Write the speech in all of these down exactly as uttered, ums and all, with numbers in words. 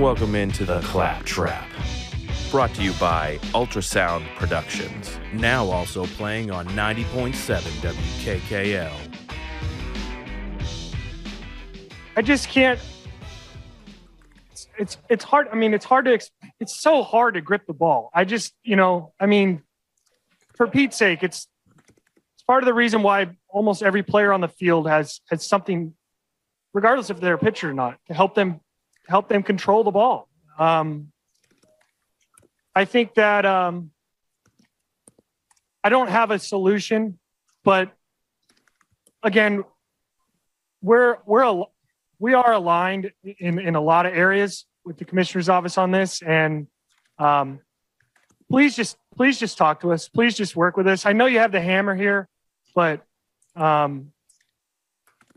Welcome into the Claptrap. Brought to you by Ultrasound Productions. Now also playing on ninety point seven W K K L. I just can't. It's it's, it's hard. I mean, it's hard to. It's so hard to grip the ball. I just, you know, I mean, for Pete's sake, it's it's part of the reason why almost every player on the field has has something, regardless if they're a pitcher or not, to help them to help them control the ball. Um, I think that um, I don't have a solution, but again, we're we're a, we are aligned in, in a lot of areas with the commissioner's office on this, and um, please just please just talk to us. Please just work with us. I know you have the hammer here, but um,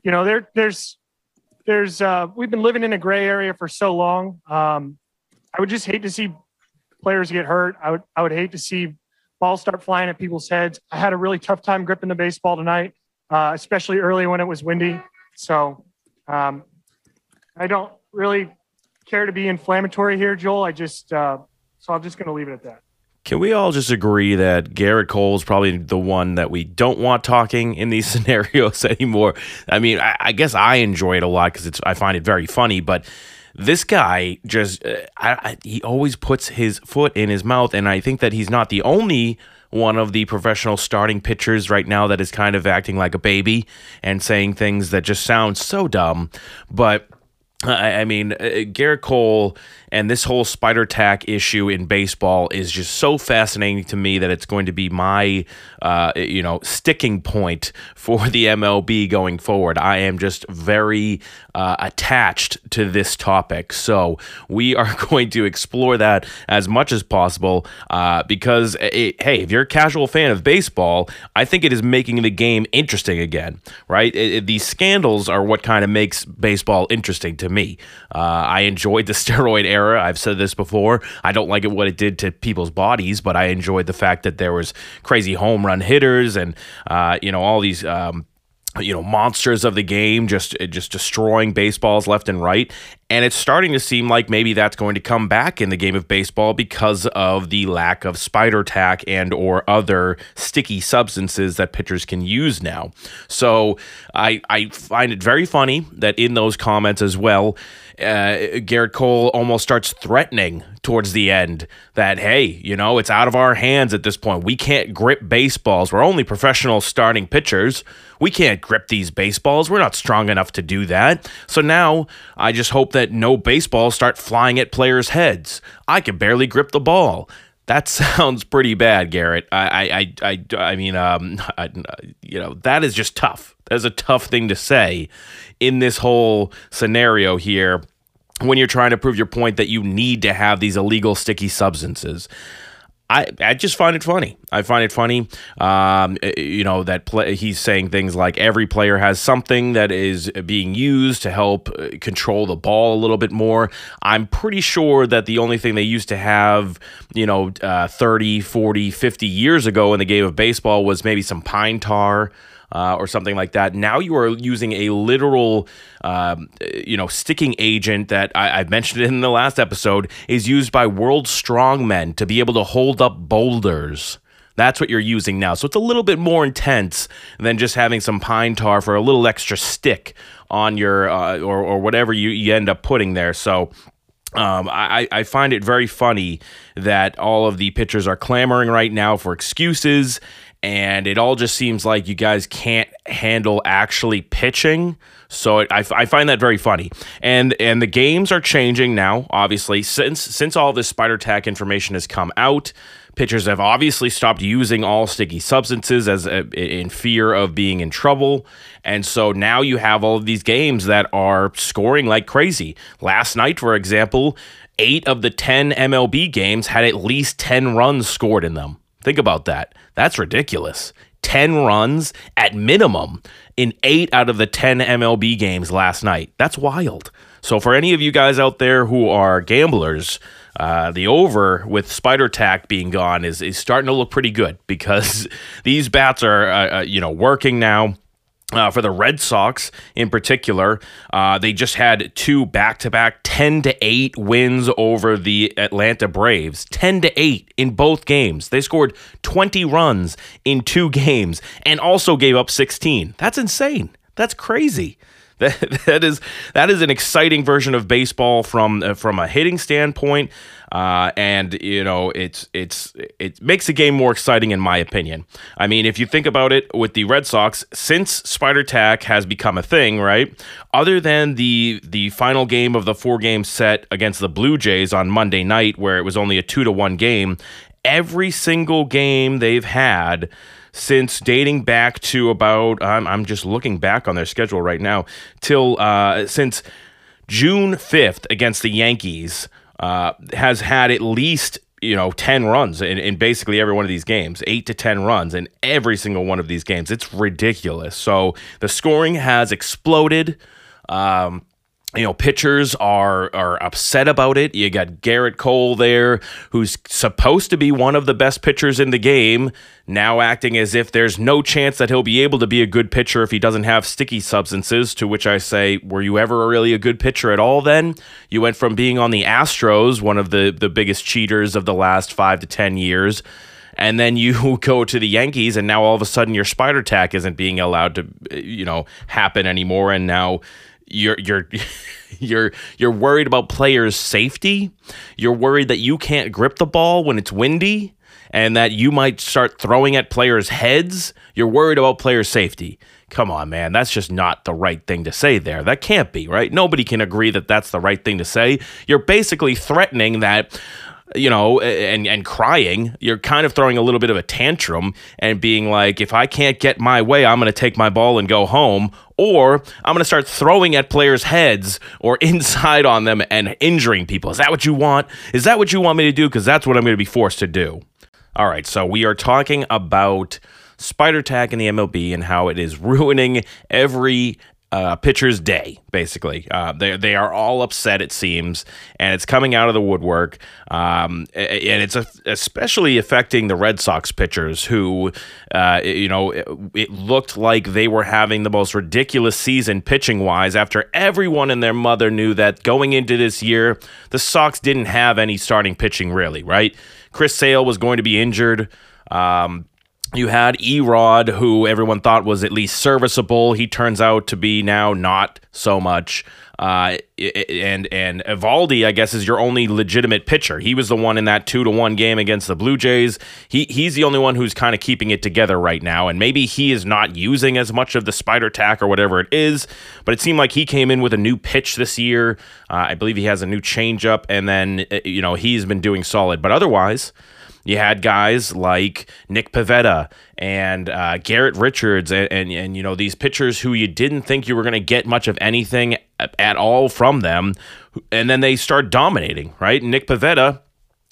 you know there there's there's uh, we've been living in a gray area for so long. Um, I would just hate to see players get hurt. I would I would hate to see balls start flying at people's heads. I had a really tough time gripping the baseball tonight, uh, especially early when it was windy. So um, I don't really care to be inflammatory here, Joel. I just uh, so I'm just going to leave it at that. Can we all just agree that Gerrit Cole is probably the one that we don't want talking in these scenarios anymore? I mean, I, I guess I enjoy it a lot because it's I find it very funny, but. This guy just, uh, I, I, he always puts his foot in his mouth, and I think that he's not the only one of the professional starting pitchers right now that is kind of acting like a baby and saying things that just sound so dumb. But, uh, I mean, uh, Gerrit Cole and this whole Spider-Tac issue in baseball is just so fascinating to me that it's going to be my, uh, you know, sticking point for the M L B going forward. I am just very uh, attached to this topic. So we are going to explore that as much as possible uh, because, it, hey, if you're a casual fan of baseball, I think it is making the game interesting again, right? It, it, these scandals are what kind of makes baseball interesting to me. Uh, I enjoyed the steroid era. I've said this before. I don't like it what it did to people's bodies, but I enjoyed the fact that there was crazy home run hitters and uh, you know all these um, you know monsters of the game just just destroying baseballs left and right. And it's starting to seem like maybe that's going to come back in the game of baseball because of the lack of Spider-Tac and or other sticky substances that pitchers can use now. So I, I find it very funny that in those comments as well, uh, Gerrit Cole almost starts threatening towards the end that, hey, you know, it's out of our hands at this point. We can't grip baseballs. We're only professional starting pitchers. We can't grip these baseballs. We're not strong enough to do that. So now I just hope that no baseballs start flying at players' heads. I can barely grip the ball. That sounds pretty bad, Garrett. I, I, I, I mean, um, I, you know, that is just tough. That's a tough thing to say in this whole scenario here when you're trying to prove your point that you need to have these illegal sticky substances. I, I just find it funny. I find it funny, um, you know, that play, he's saying things like every player has something that is being used to help control the ball a little bit more. I'm pretty sure that the only thing they used to have, you know, uh, thirty, forty, fifty years ago in the game of baseball was maybe some pine tar. Uh, or something like that. Now you are using a literal, um, you know, sticking agent that I, I mentioned in the last episode is used by world strongmen to be able to hold up boulders. That's what you're using now. So it's a little bit more intense than just having some pine tar for a little extra stick on your uh, or or whatever you, you end up putting there. So. Um, I, I find it very funny that all of the pitchers are clamoring right now for excuses, and it all just seems like you guys can't handle actually pitching. So it, I, I find that very funny. And and the games are changing now, obviously. Since, since all this Spider-Tac information has come out, pitchers have obviously stopped using all sticky substances as a, in fear of being in trouble. And so now you have all of these games that are scoring like crazy. Last night, for example, eight of the ten M L B games had at least ten runs scored in them. Think about that. That's ridiculous. ten runs at minimum in eight out of the ten M L B games last night. That's wild. So for any of you guys out there who are gamblers, Uh, the over with Spider-Tac being gone is, is starting to look pretty good because these bats are, uh, uh, you know, working now. Uh, for the Red Sox in particular, uh, they just had two back-to-back ten to eight wins over the Atlanta Braves. ten to eight in both games. They scored twenty runs in two games and also gave up sixteen. That's insane. That's crazy. That, that is that is an exciting version of baseball from uh, from a hitting standpoint, uh, and you know it's it's it makes the game more exciting in my opinion. I mean, if you think about it, with the Red Sox, since Spider-Tac has become a thing, right? Other than the the final game of the four game set against the Blue Jays on Monday night, where it was only a two to one game, every single game they've had since dating back to about, I'm, I'm just looking back on their schedule right now, till uh, since June fifth against the Yankees, uh, has had at least, you know, ten runs in, in basically every one of these games, eight to ten runs in every single one of these games. It's ridiculous. So the scoring has exploded. Um You know, pitchers are are upset about it. You got Gerrit Cole there, who's supposed to be one of the best pitchers in the game, now acting as if there's no chance that he'll be able to be a good pitcher if he doesn't have sticky substances, to which I say, were you ever really a good pitcher at all then? You went from being on the Astros, one of the, the biggest cheaters of the last five to ten years, and then you go to the Yankees, and now all of a sudden your Spider-Tac isn't being allowed to, you know, happen anymore, and now You're you're you're you're worried about players' safety. You're worried that you can't grip the ball when it's windy and that you might start throwing at players' heads. You're worried about player safety. Come on, man. That's just not the right thing to say there. That can't be, right? Nobody can agree that that's the right thing to say. You're basically threatening that, you know, and and crying. You're kind of throwing a little bit of a tantrum and being like, if I can't get my way, I'm going to take my ball and go home, or I'm going to start throwing at players' heads or inside on them and injuring people. Is that what you want? Is that what you want me to do? Because that's what I'm going to be forced to do. All right, so we are talking about Spider-Tac in the M L B and how it is ruining every Uh, pitcher's day, basically. Uh, they they are all upset, it seems, and it's coming out of the woodwork. Um, and it's especially affecting the Red Sox pitchers who, uh, you know, it, it looked like they were having the most ridiculous season pitching-wise after everyone and their mother knew that going into this year, the Sox didn't have any starting pitching, really, right? Chris Sale was going to be injured. Um You had E-Rod, who everyone thought was at least serviceable. He turns out to be now not so much. Uh, and and Evaldi, I guess, is your only legitimate pitcher. He was the one in that two to one game against the Blue Jays. He he's the only one who's kind of keeping it together right now. And maybe he is not using as much of the Spider-Tac or whatever it is. But it seemed like he came in with a new pitch this year. Uh, I believe he has a new changeup, and then you know he's been doing solid. But otherwise, you had guys like Nick Pivetta and uh, Garrett Richards and, and, and, you know, these pitchers who you didn't think you were going to get much of anything at all from them. And then they start dominating, right? Nick Pivetta,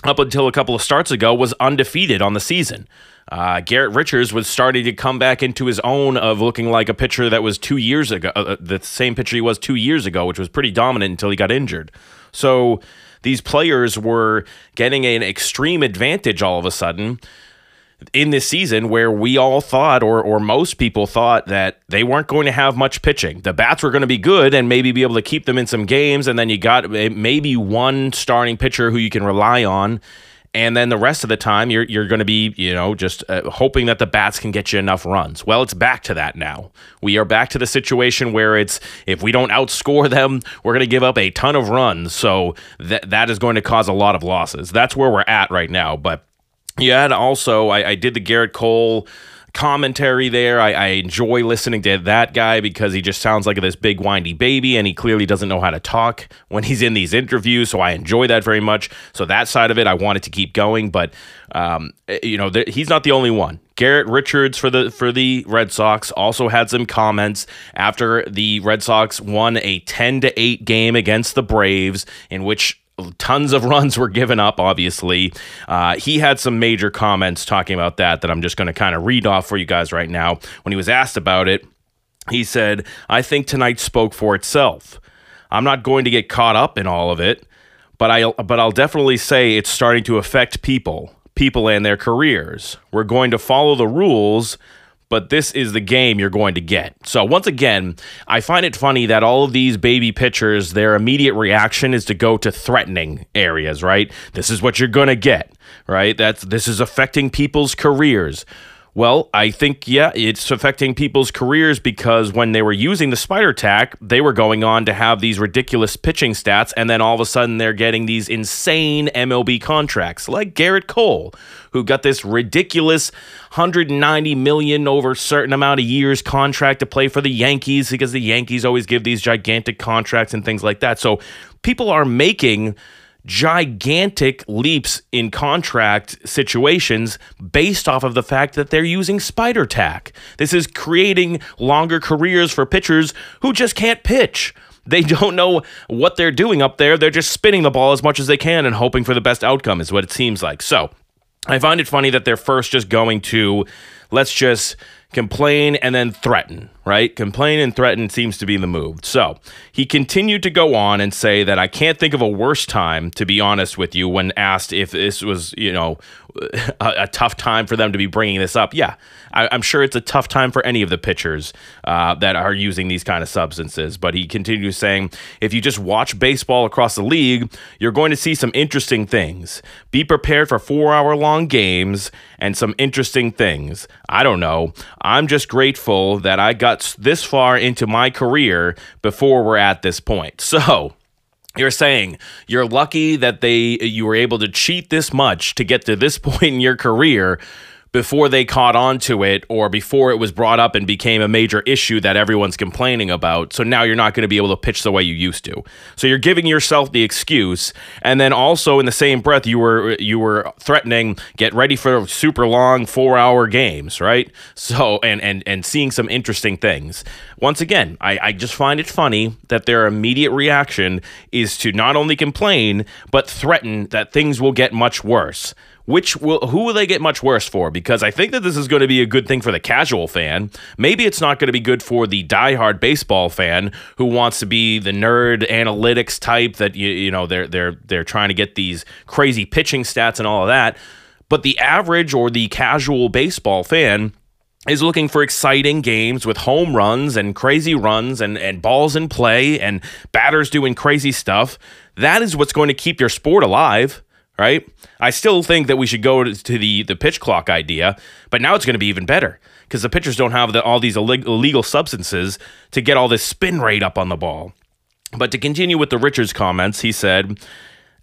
up until a couple of starts ago, was undefeated on the season. Uh, Garrett Richards was starting to come back into his own of looking like a pitcher that was two years ago, uh, the same pitcher he was two years ago, which was pretty dominant until he got injured. So these players were getting an extreme advantage all of a sudden in this season where we all thought, or or most people thought, that they weren't going to have much pitching. The bats were going to be good and maybe be able to keep them in some games, and then you got maybe one starting pitcher who you can rely on, and then the rest of the time you're you're going to be, you know, just uh, hoping that the bats can get you enough runs. Well, it's back to that now. We are back to the situation where it's, if we don't outscore them, we're going to give up a ton of runs. So that that is going to cause a lot of losses. That's where we're at right now. But yeah, and also I, I did the Gerrit Cole commentary there. I, I enjoy listening to that guy because he just sounds like this big windy baby, and he clearly doesn't know how to talk when he's in these interviews, so I enjoy that very much. So that side of it, I wanted to keep going, but um, you know, th- he's not the only one. Garrett Richards for the for the Red Sox also had some comments after the Red Sox won a ten to eight game against the Braves, in which tons of runs were given up, obviously. Uh, he had some major comments talking about that that I'm just going to kind of read off for you guys right now. When he was asked about it, he said, "I think tonight spoke for itself. I'm not going to get caught up in all of it, but, I, but I'll definitely say it's starting to affect people, people and their careers. We're going to follow the rules, but this is the game you're going to get. So once again, I find it funny that all of these baby pitchers, their immediate reaction is to go to threatening areas, right? This is what you're going to get, right? That's, this is affecting people's careers. Well, I think, yeah, it's affecting people's careers because when they were using the Spider-Tac, they were going on to have these ridiculous pitching stats, and then all of a sudden they're getting these insane M L B contracts, like Gerrit Cole, who got this ridiculous one hundred ninety million dollars over a certain amount of years contract to play for the Yankees because the Yankees always give these gigantic contracts and things like that. So people are making gigantic leaps in contract situations based off of the fact that they're using Spider-Tac. This is creating longer careers for pitchers who just can't pitch. They don't know what they're doing up there. They're just spinning the ball as much as they can and hoping for the best outcome is what it seems like. So I find it funny that they're first just going to, let's just complain and then threaten, right? Complain and threaten seems to be the move. So he continued to go on and say that I can't think of a worse time, to be honest with you, when asked if this was, you know, a, a tough time for them to be bringing this up. Yeah, I, I'm sure it's a tough time for any of the pitchers uh, that are using these kind of substances. But he continues saying, if you just watch baseball across the league, you're going to see some interesting things. Be prepared for four-hour-long games and some interesting things. I don't know. I'm just grateful that I got this far into my career before we're at this point. So you're saying you're lucky that they you were able to cheat this much to get to this point in your career before they caught on to it or before it was brought up and became a major issue that everyone's complaining about. So now you're not going to be able to pitch the way you used to. So you're giving yourself the excuse. And then also in the same breath, you were you were threatening, get ready for super long four hour games, right? So and and and seeing some interesting things. Once again, I, I just find it funny that their immediate reaction is to not only complain, but threaten that things will get much worse. Which will who will they get much worse for? Because I think that this is going to be a good thing for the casual fan. Maybe it's not going to be good for the diehard baseball fan who wants to be the nerd analytics type that you you know they're they're they're trying to get these crazy pitching stats and all of that. But the average or the casual baseball fan is looking for exciting games with home runs and crazy runs and, and balls in play and batters doing crazy stuff. That is what's going to keep your sport alive. Right? I still think that we should go to the, the pitch clock idea, but now it's going to be even better because the pitchers don't have the, all these illegal substances to get all this spin rate up on the ball. But to continue with the Richards comments, he said,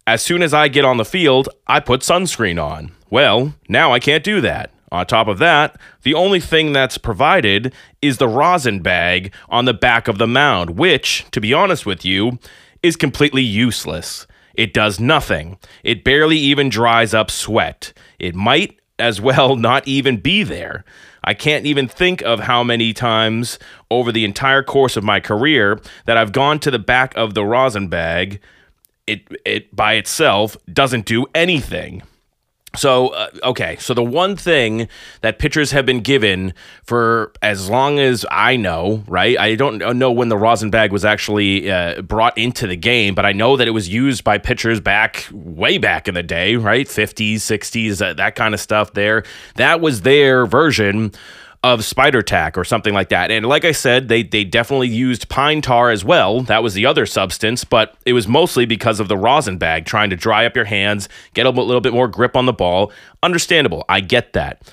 as soon as I get on the field, I put sunscreen on. Well, now I can't do that. On top of that, the only thing that's provided is the rosin bag on the back of the mound, which, to be honest with you, is completely useless. It does nothing. It barely even dries up sweat. It might as well not even be there. I can't even think of how many times over the entire course of my career that I've gone to the back of the rosin bag. It it by itself doesn't do anything. So, uh, okay, so the one thing that pitchers have been given for as long as I know, right? I don't know when the rosin bag was actually uh, brought into the game, but I know that it was used by pitchers back, way back in the day, right? fifties, sixties, that, that kind of stuff there. That was their version of Spider-Tac or something like that. And like I said, they they definitely used pine tar as well. That was the other substance, but it was mostly because of the rosin bag, trying to dry up your hands, get a little bit more grip on the ball. Understandable. I get that.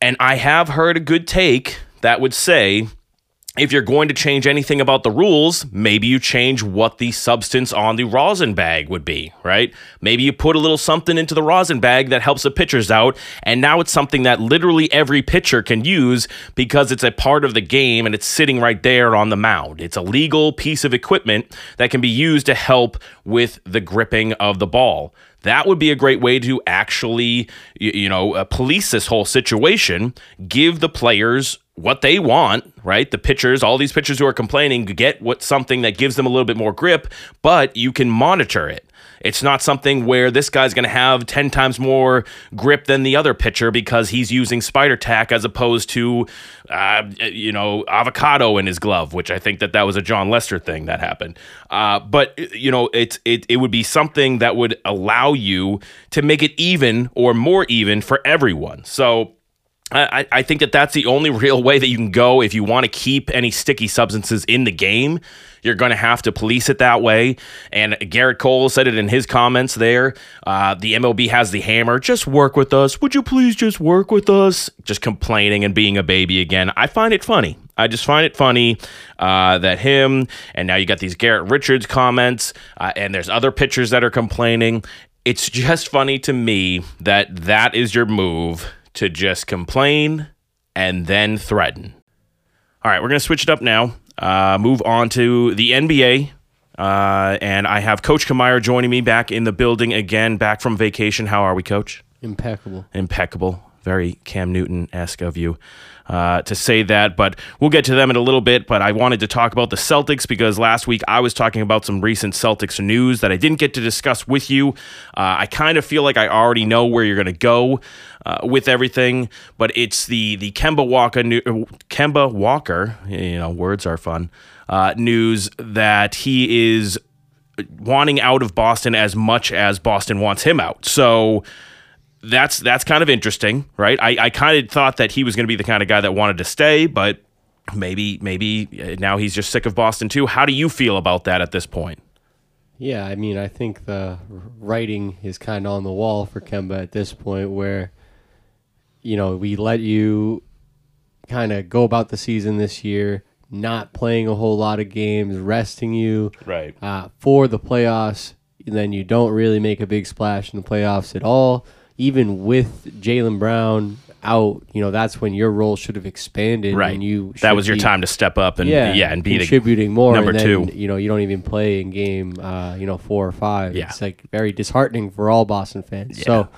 And I have heard a good take that would say, if you're going to change anything about the rules, maybe you change what the substance on the rosin bag would be, right? Maybe you put a little something into the rosin bag that helps the pitchers out, and now it's something that literally every pitcher can use because it's a part of the game and it's sitting right there on the mound. It's a legal piece of equipment that can be used to help with the gripping of the ball. That would be a great way to actually, you know, uh, police this whole situation, give the players what they want, right? The pitchers, all these pitchers who are complaining, get what something that gives them a little bit more grip, but you can monitor it. It's not something where this guy's going to have ten times more grip than the other pitcher because he's using Spider-Tac as opposed to, uh, you know, avocado in his glove, which I think that that was a John Lester thing that happened. Uh, but, you know, it's, it, it would be something that would allow you to make it even or more even for everyone. So I, I think that that's the only real way that you can go if you want to keep any sticky substances in the game. You're going to have to police it that way. And Gerrit Cole said it in his comments there. Uh, the M L B has the hammer. Just work with us. Would you please just work with us? Just complaining and being a baby again. I find it funny. I just find it funny uh, that him, and now you got these Garrett Richards comments, uh, and there's other pitchers that are complaining. It's just funny to me that that is your move, to just complain and then threaten. All right, we're going to switch it up now. Uh, move on to the N B A. Uh, and I have Coach Kamire joining me back in the building again, back from vacation. How are we, Coach? Impeccable. Impeccable. Very Cam Newton-esque of you uh, to say that, but we'll get to them in a little bit. But I wanted to talk about the Celtics because last week I was talking about some recent Celtics news that I didn't get to discuss with you. Uh, I kind of feel like I already know where you're going to go uh, with everything, but it's the the Kemba Walker, new, Kemba Walker, you know, words are fun, uh, news that he is wanting out of Boston as much as Boston wants him out. So That's that's kind of interesting, right? I, I kind of thought that he was going to be the kind of guy that wanted to stay, but maybe maybe now he's just sick of Boston too. How do you feel about that at this point? Yeah, I mean, I think the writing is kind of on the wall for Kemba at this point where, you know, we let you kind of go about the season this year, not playing a whole lot of games, resting you right uh, for the playoffs, and then you don't really make a big splash in the playoffs at all. Even with Jaylen Brown out, you know, that's when your role should have expanded. Right. And you that was your be, time to step up and yeah, yeah and be contributing more. Number and then, two. You know, you don't even play in game, uh, you know, four or five. Yeah. It's like very disheartening for all Boston fans. Yeah. So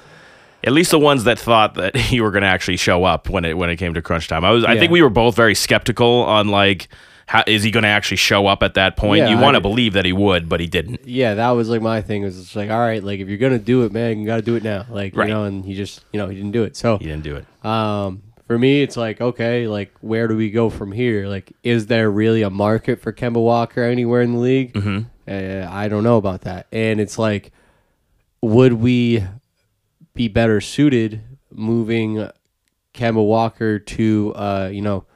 at least the ones that thought that you were going to actually show up when it when it came to crunch time. I was. I yeah. think we were both very skeptical on like, how is he going to actually show up at that point? Yeah, you want to believe that he would, but he didn't. Yeah, that was like my thing. It was just like, all right, like if you're going to do it, man, you got to do it now. Like, right. You know, and he just, you know, he didn't do it. So he didn't do it. Um, for me, it's like, okay, like where do we go from here? Like, is there really a market for Kemba Walker anywhere in the league? Mm-hmm. Uh, I don't know about that. And it's like, would we be better suited moving Kemba Walker to, uh, you know,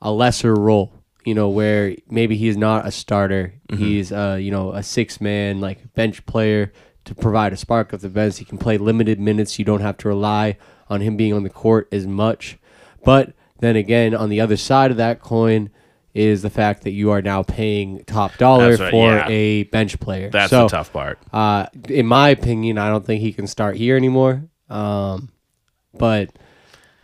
a lesser role? You know, where maybe he's not a starter. Mm-hmm. He's, uh, you know, a six-man, like, bench player to provide a spark of the bench. He can play limited minutes. You don't have to rely on him being on the court as much. But then again, on the other side of that coin is the fact that you are now paying top dollar right, for yeah. a bench player. That's so, the tough part. Uh, in my opinion, I don't think he can start here anymore. Um, but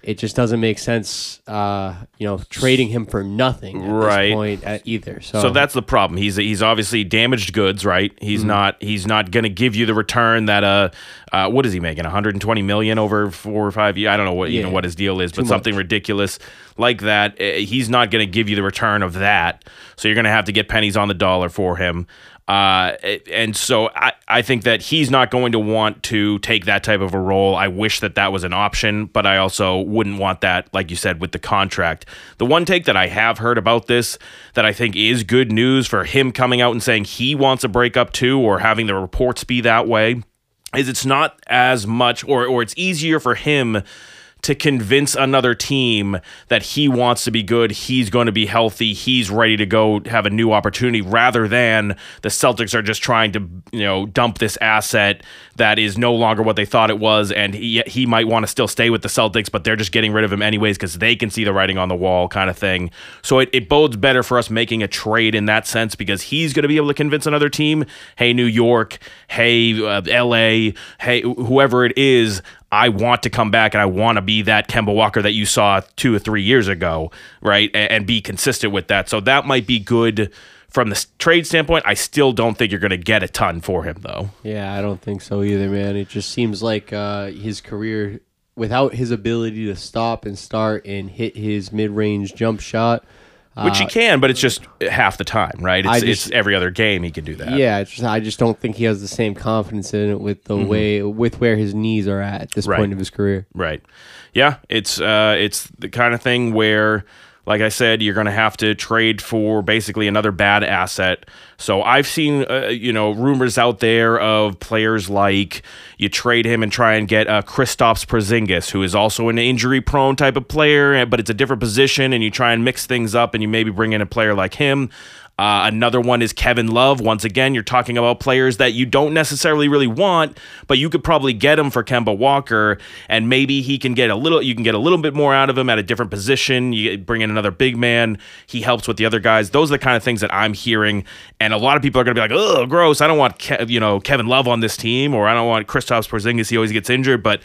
it just doesn't make sense, uh, you know, trading him for nothing at right. this point at either. So. so that's the problem. He's he's obviously damaged goods, right? He's mm-hmm. not he's not going to give you the return that uh, uh what is he making? one hundred twenty million dollars over four or five years. I don't know what yeah. you know what his deal is, Too but much. something ridiculous like that. He's not going to give you the return of that. So you're going to have to get pennies on the dollar for him. Uh, and so I, I think that he's not going to want to take that type of a role. I wish that that was an option, but I also wouldn't want that, like you said, with the contract. The one take that I have heard about this that I think is good news for him coming out and saying he wants a breakup too, or having the reports be that way, is it's not as much, or or it's easier for him to convince another team that he wants to be good, he's going to be healthy, he's ready to go have a new opportunity, rather than the Celtics are just trying to, you know, dump this asset that is no longer what they thought it was, and he, he might want to still stay with the Celtics, but they're just getting rid of him anyways because they can see the writing on the wall kind of thing. So it, it bodes better for us making a trade in that sense because he's going to be able to convince another team, hey, New York, hey, uh, L A, hey, whoever it is, I want to come back and I want to be that Kemba Walker that you saw two or three years ago, right? And, and be consistent with that. So that might be good from the trade standpoint. I still don't think you're going to get a ton for him, though. Yeah, I don't think so either, man. It just seems like uh, his career, without his ability to stop and start and hit his mid-range jump shot. Uh, Which he can, but it's just half the time, right? It's, just, it's every other game he can do that. Yeah, it's just, I just don't think he has the same confidence in it with the mm-hmm. way with where his knees are at at this right. point of his career. Right. Yeah, it's uh, it's the kind of thing where Like I said, you're going to have to trade for basically another bad asset. So I've seen, uh, you know, rumors out there of players like you trade him and try and get uh, Kristaps Porzingis, who is also an injury-prone type of player, but it's a different position, and you try and mix things up, and you maybe bring in a player like him. Uh, another one is Kevin Love. Once again, you're talking about players that you don't necessarily really want, but you could probably get him for Kemba Walker, and maybe he can get a little. You can get a little bit more out of him at a different position. You bring in another big man. He helps with the other guys. Those are the kind of things that I'm hearing, and a lot of people are going to be like, "Oh, gross! I don't want Ke- you know Kevin Love on this team, or I don't want Kristaps Porzingis. He always gets injured." But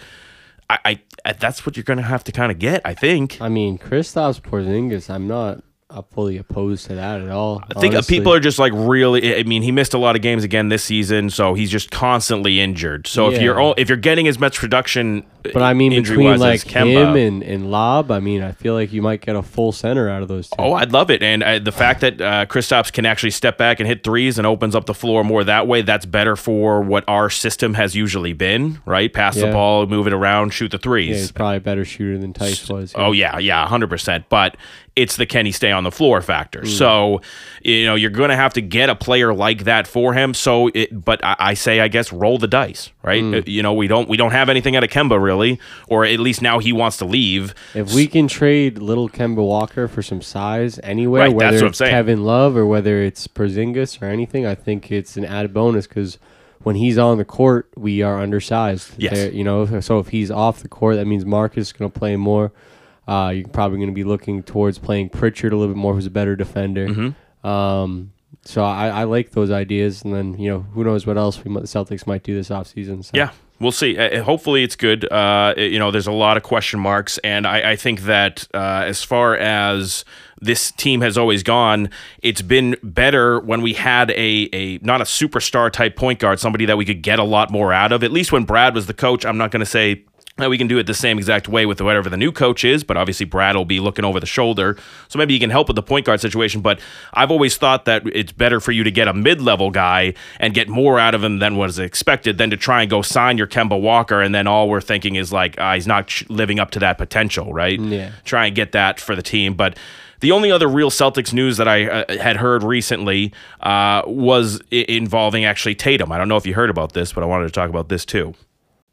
I, I that's what you're going to have to kind of get, I think. I mean, Kristaps Porzingis, I'm not. I'm fully opposed to that at all. I think honestly. People are just like really. I mean, he missed a lot of games again this season, so he's just constantly injured. So yeah. if you're all, if you're getting as much production, but I mean between like Kemba, him and, and Lob, I mean, I feel like you might get a full center out of those two. Oh, I'd love it, and uh, the fact that uh, Kristaps can actually step back and hit threes and opens up the floor more that way. That's better for what our system has usually been, right? Pass yeah. the ball, move it around, shoot the threes. Yeah, he's probably a better shooter than Tice was. Yeah. Oh yeah, yeah, one hundred percent. But it's the can he stay on the floor factor. Mm. So, you know, you're going to have to get a player like that for him. So, it, but I, I say, I guess, roll the dice, right? Mm. You know, we don't we don't have anything out of Kemba really, or at least now he wants to leave. If we can trade little Kemba Walker for some size anyway, right, whether it's Kevin Love or whether it's Porzingis or anything, I think it's an added bonus because when he's on the court, we are undersized. Yes. They're, you know, so if he's off the court, that means Marcus is going to play more. Uh, you're probably going to be looking towards playing Pritchard a little bit more, who's a better defender. Mm-hmm. Um, so I, I like those ideas. And then, you know, who knows what else we, the Celtics might do this offseason. So. Yeah, we'll see. Uh, hopefully it's good. Uh, it, you know, there's a lot of question marks. And I, I think that uh, as far as this team has always gone, it's been better when we had a, a not a superstar type point guard, somebody that we could get a lot more out of. At least when Brad was the coach, I'm not going to say we can do it the same exact way with whatever the new coach is, but obviously Brad will be looking over the shoulder, so maybe he can help with the point guard situation. But I've always thought that it's better for you to get a mid-level guy and get more out of him than was expected than to try and go sign your Kemba Walker, and then all we're thinking is like, uh, he's not sh- living up to that potential, right? Yeah. Try and get that for the team, but the only other real Celtics news that I uh, had heard recently uh, was I- involving actually Tatum. I don't know if you heard about this, but I wanted to talk about this too.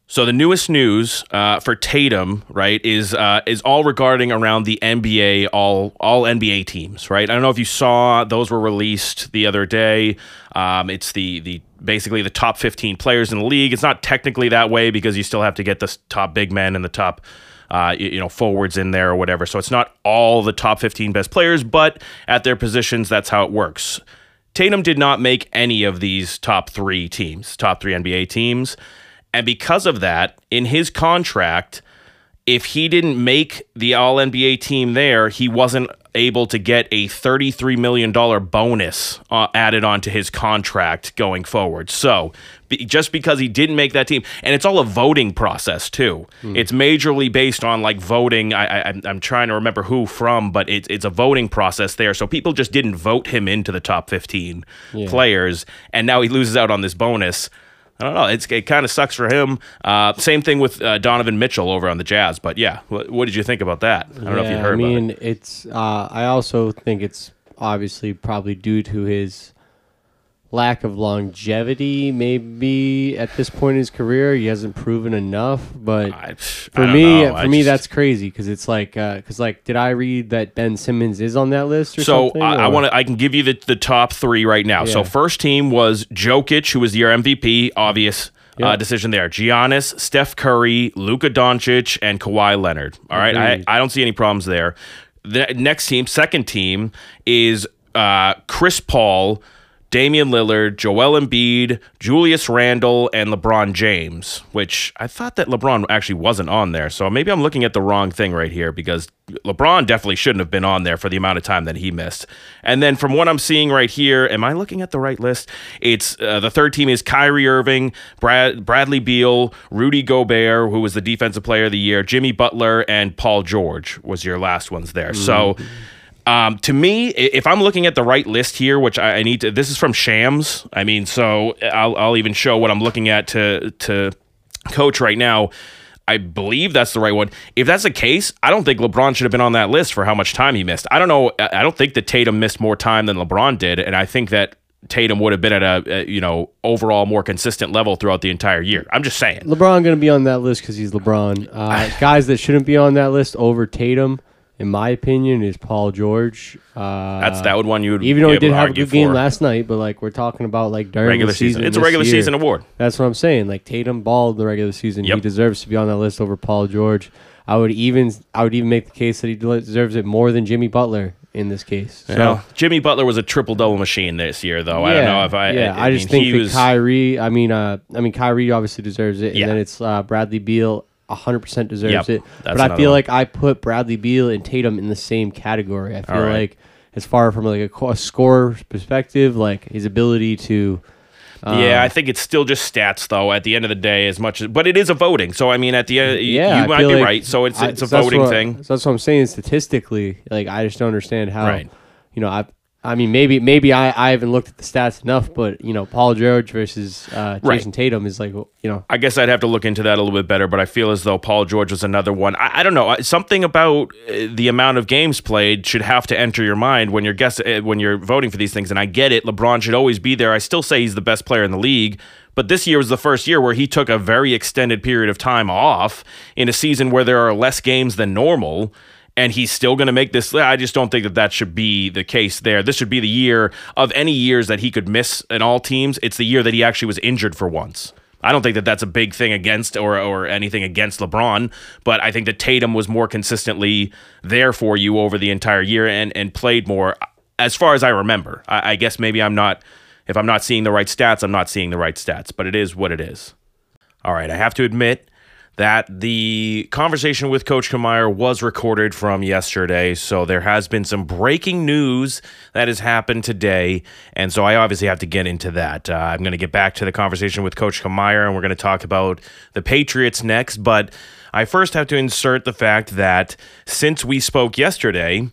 So the newest news uh, for Tatum, right, is uh, is all regarding around the N B A, all all N B A teams, right? I don't know if you saw, those were released the other day. Um, it's the the basically the top fifteen players in the league. It's not technically that way because you still have to get the top big men and the top Uh, you know, forwards in there or whatever. So it's not all the top fifteen best players, but at their positions, that's how it works. Tatum did not make any of these top three teams, top three N B A teams. And because of that, in his contract, if he didn't make the All-N B A team there, he wasn't able to get a thirty-three million dollars bonus uh, added onto his contract going forward. So be, just because he didn't make that team, and it's all a voting process too. Mm. It's majorly based on like voting. I, I, I'm trying to remember who from, but it, it's a voting process there. So people just didn't vote him into the top fifteen yeah. players, and now he loses out on this bonus. I don't know. It's, it kind of sucks for him. Uh, same thing with uh, Donovan Mitchell over on the Jazz. But, yeah, what, what did you think about that? I don't yeah, know if you heard I mean, about it. It's, uh, I also think it's obviously probably due to his lack of longevity, maybe, at this point in his career. He hasn't proven enough. But I, for me, know. for I me, just... that's crazy because it's like, because uh, like, did I read that Ben Simmons is on that list or so something? So I, I want to, I can give you the, the top three right now. Yeah. So first team was Jokic, who was your M V P, obvious yep. uh, decision there. Giannis, Steph Curry, Luka Doncic, and Kawhi Leonard. All right, I, I don't see any problems there. The next team, second team, is uh, Chris Paul, Damian Lillard, Joel Embiid, Julius Randle, and LeBron James, which I thought that LeBron actually wasn't on there. So maybe I'm looking at the wrong thing right here because LeBron definitely shouldn't have been on there for the amount of time that he missed. And then from what I'm seeing right here, am I looking at the right list? It's uh, the third team is Kyrie Irving, Brad, Bradley Beal, Rudy Gobert, who was the Defensive Player of the Year, Jimmy Butler, and Paul George was your last ones there. Mm-hmm. So... Um, to me, if I'm looking at the right list here, which I need to, this is from Shams. I mean, so I'll, I'll even show what I'm looking at to, to coach right now. I believe that's the right one. If that's the case, I don't think LeBron should have been on that list for how much time he missed. I don't know. I don't think that Tatum missed more time than LeBron did, and I think that Tatum would have been at a, a you know overall more consistent level throughout the entire year. I'm just saying. LeBron going to be on that list because he's LeBron. Uh, guys that shouldn't be on that list over Tatum, in my opinion, is Paul George. Uh, That's that would one you would even though he did have a good game last night, but like we're talking about like during regular the season, season. It's a regular year. season award. That's what I'm saying. Like Tatum balled the regular season. Yep. He deserves to be on that list over Paul George. I would even I would even make the case that he deserves it more than Jimmy Butler in this case. So yeah. Jimmy Butler was a triple double machine this year, though. Yeah, I don't know if I. Yeah, I, I just mean, think that was... Kyrie. I mean, uh, I mean Kyrie obviously deserves it, and yeah. then it's uh, Bradley Beal. one hundred percent deserves yep, it, but I feel one. like I put Bradley Beal and Tatum in the same category. I feel right. like as far from like a, a scorer's perspective, like his ability to... Uh, yeah, I think it's still just stats, though, at the end of the day, as much as... But it is a voting, so I mean, at the end, yeah, you might be like right, so it's I, it's a so voting what, thing. So that's what I'm saying, statistically, like I just don't understand how, right. you know, I've I mean, maybe maybe I, I haven't looked at the stats enough, but, you know, Paul George versus uh, Jason right. Tatum is like, you know. I guess I'd have to look into that a little bit better, but I feel as though Paul George was another one. I, I don't know. Something about the amount of games played should have to enter your mind when you're guess, when you're voting for these things, and I get it. LeBron should always be there. I still say he's the best player in the league. But this year was the first year where he took a very extended period of time off in a season where there are less games than normal. And he's still going to make this. I just don't think that that should be the case there. This should be the year of any years that he could miss in all teams. It's the year that he actually was injured for once. I don't think that that's a big thing against or or anything against LeBron, but I think that Tatum was more consistently there for you over the entire year and, and played more as far as I remember. I, I guess maybe I'm not, if I'm not seeing the right stats, I'm not seeing the right stats, but it is what it is. All right, I have to admit that the conversation with Coach Kamier was recorded from yesterday, so there has been some breaking news that has happened today, and so I obviously have to get into that. Uh, I'm going to get back to the conversation with Coach Kamier, and we're going to talk about the Patriots next, but I first have to insert the fact that since we spoke yesterday,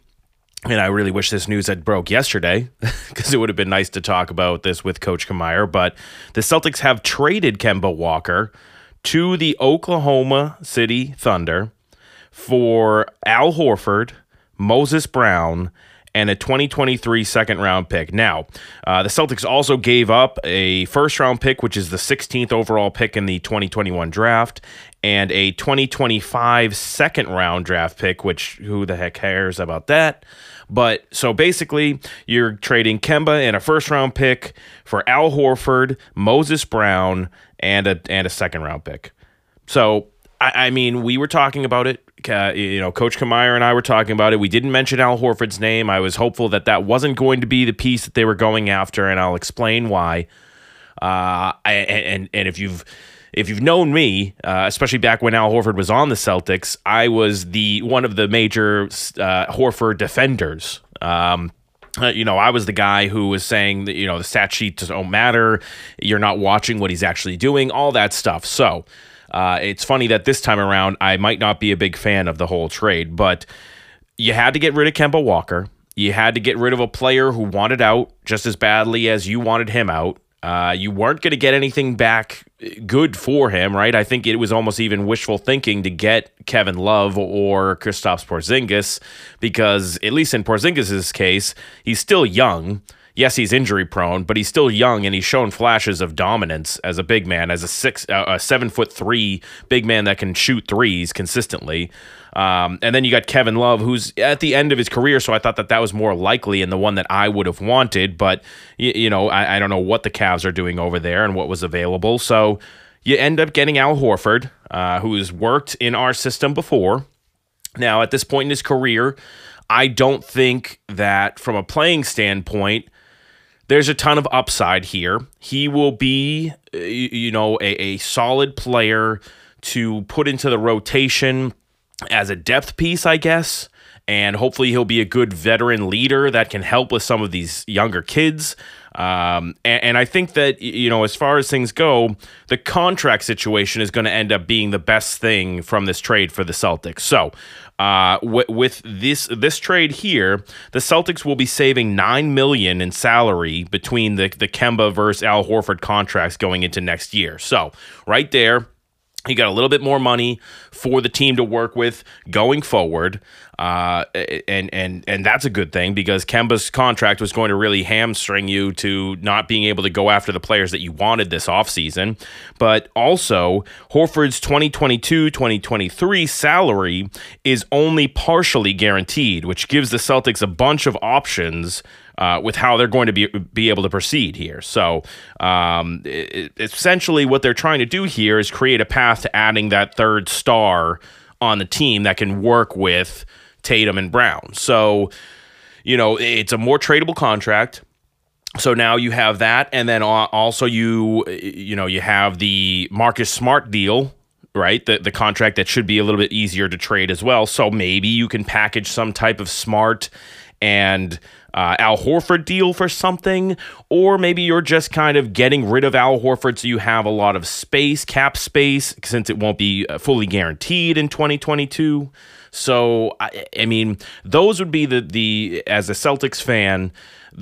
and I really wish this news had broke yesterday because it would have been nice to talk about this with Coach Kamier, but the Celtics have traded Kemba Walker to the Oklahoma City Thunder for Al Horford, Moses Brown, and a twenty twenty-three second-round pick. Now, uh, the Celtics also gave up a first-round pick, which is the sixteenth overall pick in the twenty twenty-one draft, and a twenty twenty-five second-round draft pick, which who the heck cares about that? But so basically, you're trading Kemba and a first-round pick for Al Horford, Moses Brown, and a and a second-round pick. So, I, I mean, we were talking about it. Uh, you know, Coach Kamier and I were talking about it. We didn't mention Al Horford's name. I was hopeful that that wasn't going to be the piece that they were going after, and I'll explain why. Uh, and, and if you've if you've known me, uh, especially back when Al Horford was on the Celtics, I was the one of the major uh, Horford defenders. Um, Uh, you know, I was the guy who was saying that, you know, the stat sheet doesn't matter. You're not watching what he's actually doing, all that stuff. So uh, it's funny that this time around, I might not be a big fan of the whole trade, but you had to get rid of Kemba Walker. You had to get rid of a player who wanted out just as badly as you wanted him out. Uh, you weren't going to get anything back good for him, right? I think it was almost even wishful thinking to get Kevin Love or Kristaps Porzingis because, at least in Porzingis' case, he's still young. Yes, he's injury-prone, but he's still young, and he's shown flashes of dominance as a big man, as a six, uh, a seven-foot-three big man that can shoot threes consistently. Um, and then you got Kevin Love, who's at the end of his career, so I thought that that was more likely and the one that I would have wanted, but, you, you know, I, I don't know what the Cavs are doing over there and what was available. So you end up getting Al Horford, uh, who's worked in our system before. Now, at this point in his career, I don't think that from a playing standpoint, there's a ton of upside here. He will be, you know, a, a solid player to put into the rotation as a depth piece, I guess, and hopefully he'll be a good veteran leader that can help with some of these younger kids. Um, and, and I think that, you know, as far as things go, the contract situation is going to end up being the best thing from this trade for the Celtics. So uh, w- with this this trade here, the Celtics will be saving nine million dollars in salary between the, the Kemba versus Al Horford contracts going into next year. So right there, He got a little bit more money for the team to work with going forward, uh, and and and that's a good thing, because Kemba's contract was going to really hamstring you to not being able to go after the players that you wanted this offseason. But also, Horford's twenty twenty-two twenty twenty-three salary is only partially guaranteed, which gives the Celtics a bunch of options Uh, with how they're going to be be able to proceed here. So um, it, essentially what they're trying to do here is create a path to adding that third star on the team that can work with Tatum and Brown. So, you know, it's a more tradable contract. So now you have that, and then also you, you know, you have the Marcus Smart deal, right? The, the contract that should be a little bit easier to trade as well. So maybe you can package some type of Smart and Uh, Al Horford deal for something, or maybe you're just kind of getting rid of Al Horford so you have a lot of space, cap space, since it won't be fully guaranteed in twenty twenty-two. So, I, I mean, those would be the, the, as a Celtics fan,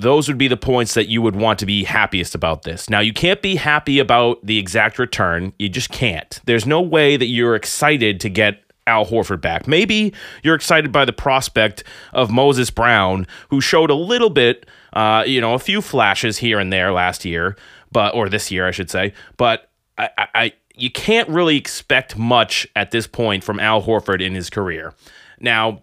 those would be the points that you would want to be happiest about this. Now, you can't be happy about the exact return. You just can't. There's no way that you're excited to get Al Horford back. Maybe you're excited by the prospect of Moses Brown, who showed a little bit, uh, you know, a few flashes here and there last year, but or this year, I should say. But I, I, you can't really expect much at this point from Al Horford in his career. Now,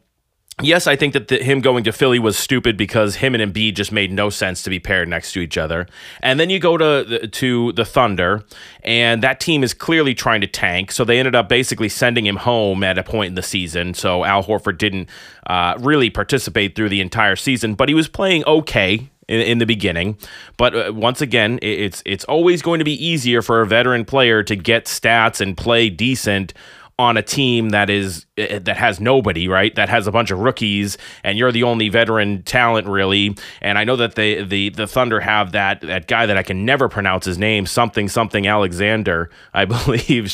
yes, I think that the, him going to Philly was stupid, because him and Embiid just made no sense to be paired next to each other. And then you go to to the Thunder, and that team is clearly trying to tank, so they ended up basically sending him home at a point in the season. So Al Horford didn't uh, really participate through the entire season, but he was playing okay in, in the beginning. But uh, once again, it, it's it's always going to be easier for a veteran player to get stats and play decent on a team that is that has nobody, right? That has a bunch of rookies, and you're the only veteran talent, really. And I know that the the the Thunder have that that guy that I can never pronounce his name, something something Alexander, I believe,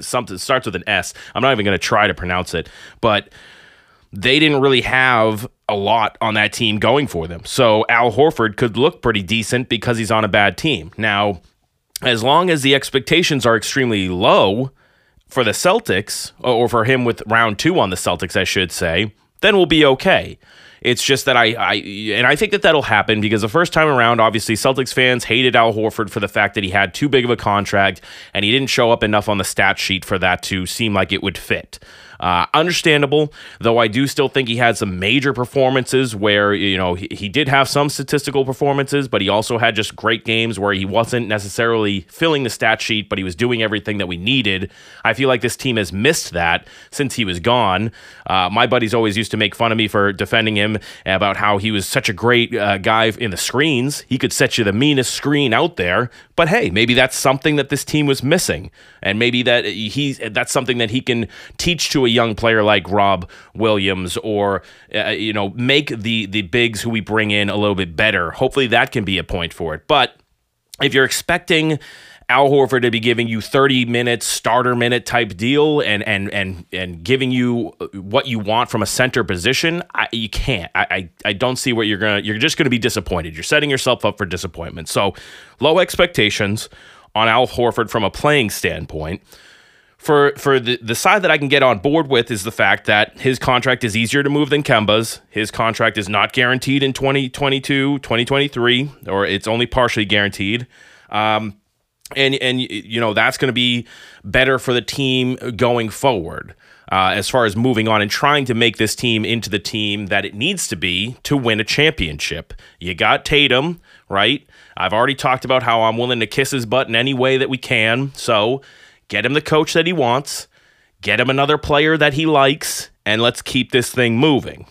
something starts with an S. I'm not even going to try to pronounce it, but they didn't really have a lot on that team going for them. So Al Horford could look pretty decent because he's on a bad team. Now, as long as the expectations are extremely low for the Celtics, or for him with round two on the Celtics, I should say, then we'll be okay. It's just that I, I, and I think that that'll happen, because the first time around, obviously, Celtics fans hated Al Horford for the fact that he had too big of a contract and he didn't show up enough on the stat sheet for that to seem like it would fit. Uh, understandable, though I do still think he had some major performances where, you know, he, he did have some statistical performances, but he also had just great games where he wasn't necessarily filling the stat sheet, but he was doing everything that we needed. I feel like this team has missed that since he was gone. Uh, my buddies always used to make fun of me for defending him about how he was such a great uh, guy in the screens. He could set you the meanest screen out there, but hey, maybe that's something that this team was missing, and maybe that he's that's something that he can teach to a young player like Rob Williams, or uh, you know, make the the bigs who we bring in a little bit better. Hopefully that can be a point for it. But if you're expecting Al Horford to be giving you thirty minute starter minute type deal and and and and giving you what you want from a center position, I, you can't. I, I I don't see what you're gonna. You're just gonna be disappointed. You're setting yourself up for disappointment. So low expectations on Al Horford from a playing standpoint. For for the, the side that I can get on board with is the fact that his contract is easier to move than Kemba's. His contract is not guaranteed in twenty twenty-two, twenty twenty-three, or it's only partially guaranteed. Um, and, and you know, that's going to be better for the team going forward uh, as far as moving on and trying to make this team into the team that it needs to be to win a championship. You got Tatum, right? I've already talked about how I'm willing to kiss his butt in any way that we can, so get him the coach that he wants, get him another player that he likes, and let's keep this thing moving.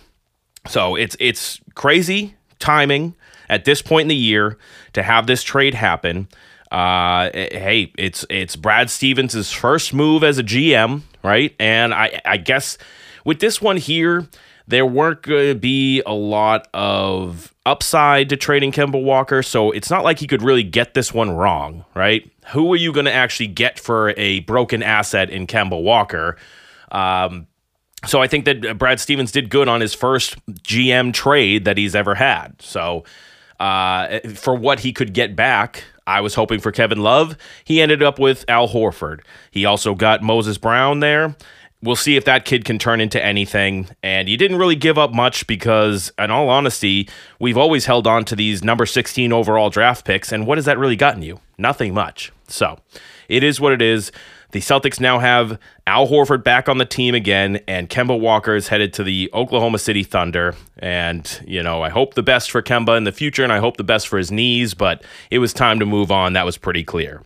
So it's it's crazy timing at this point in the year to have this trade happen. Uh, hey, it's it's Brad Stevens' first move as a G M, right? And I, I guess with this one here, there weren't going to be a lot of upside to trading Kemba Walker, so it's not like he could really get this one wrong, right? Who are you going to actually get for a broken asset in Kemba Walker? Um, so I think that Brad Stevens did good on his first G M trade that he's ever had. So uh, for what he could get back, I was hoping for Kevin Love. He ended up with Al Horford. He also got Moses Brown there. We'll see if that kid can turn into anything. And you didn't really give up much because, in all honesty, we've always held on to these number sixteen overall draft picks. And what has that really gotten you? Nothing much. So it is what it is. The Celtics now have Al Horford back on the team again, and Kemba Walker is headed to the Oklahoma City Thunder. And, you know, I hope the best for Kemba in the future, and I hope the best for his knees, but it was time to move on. That was pretty clear.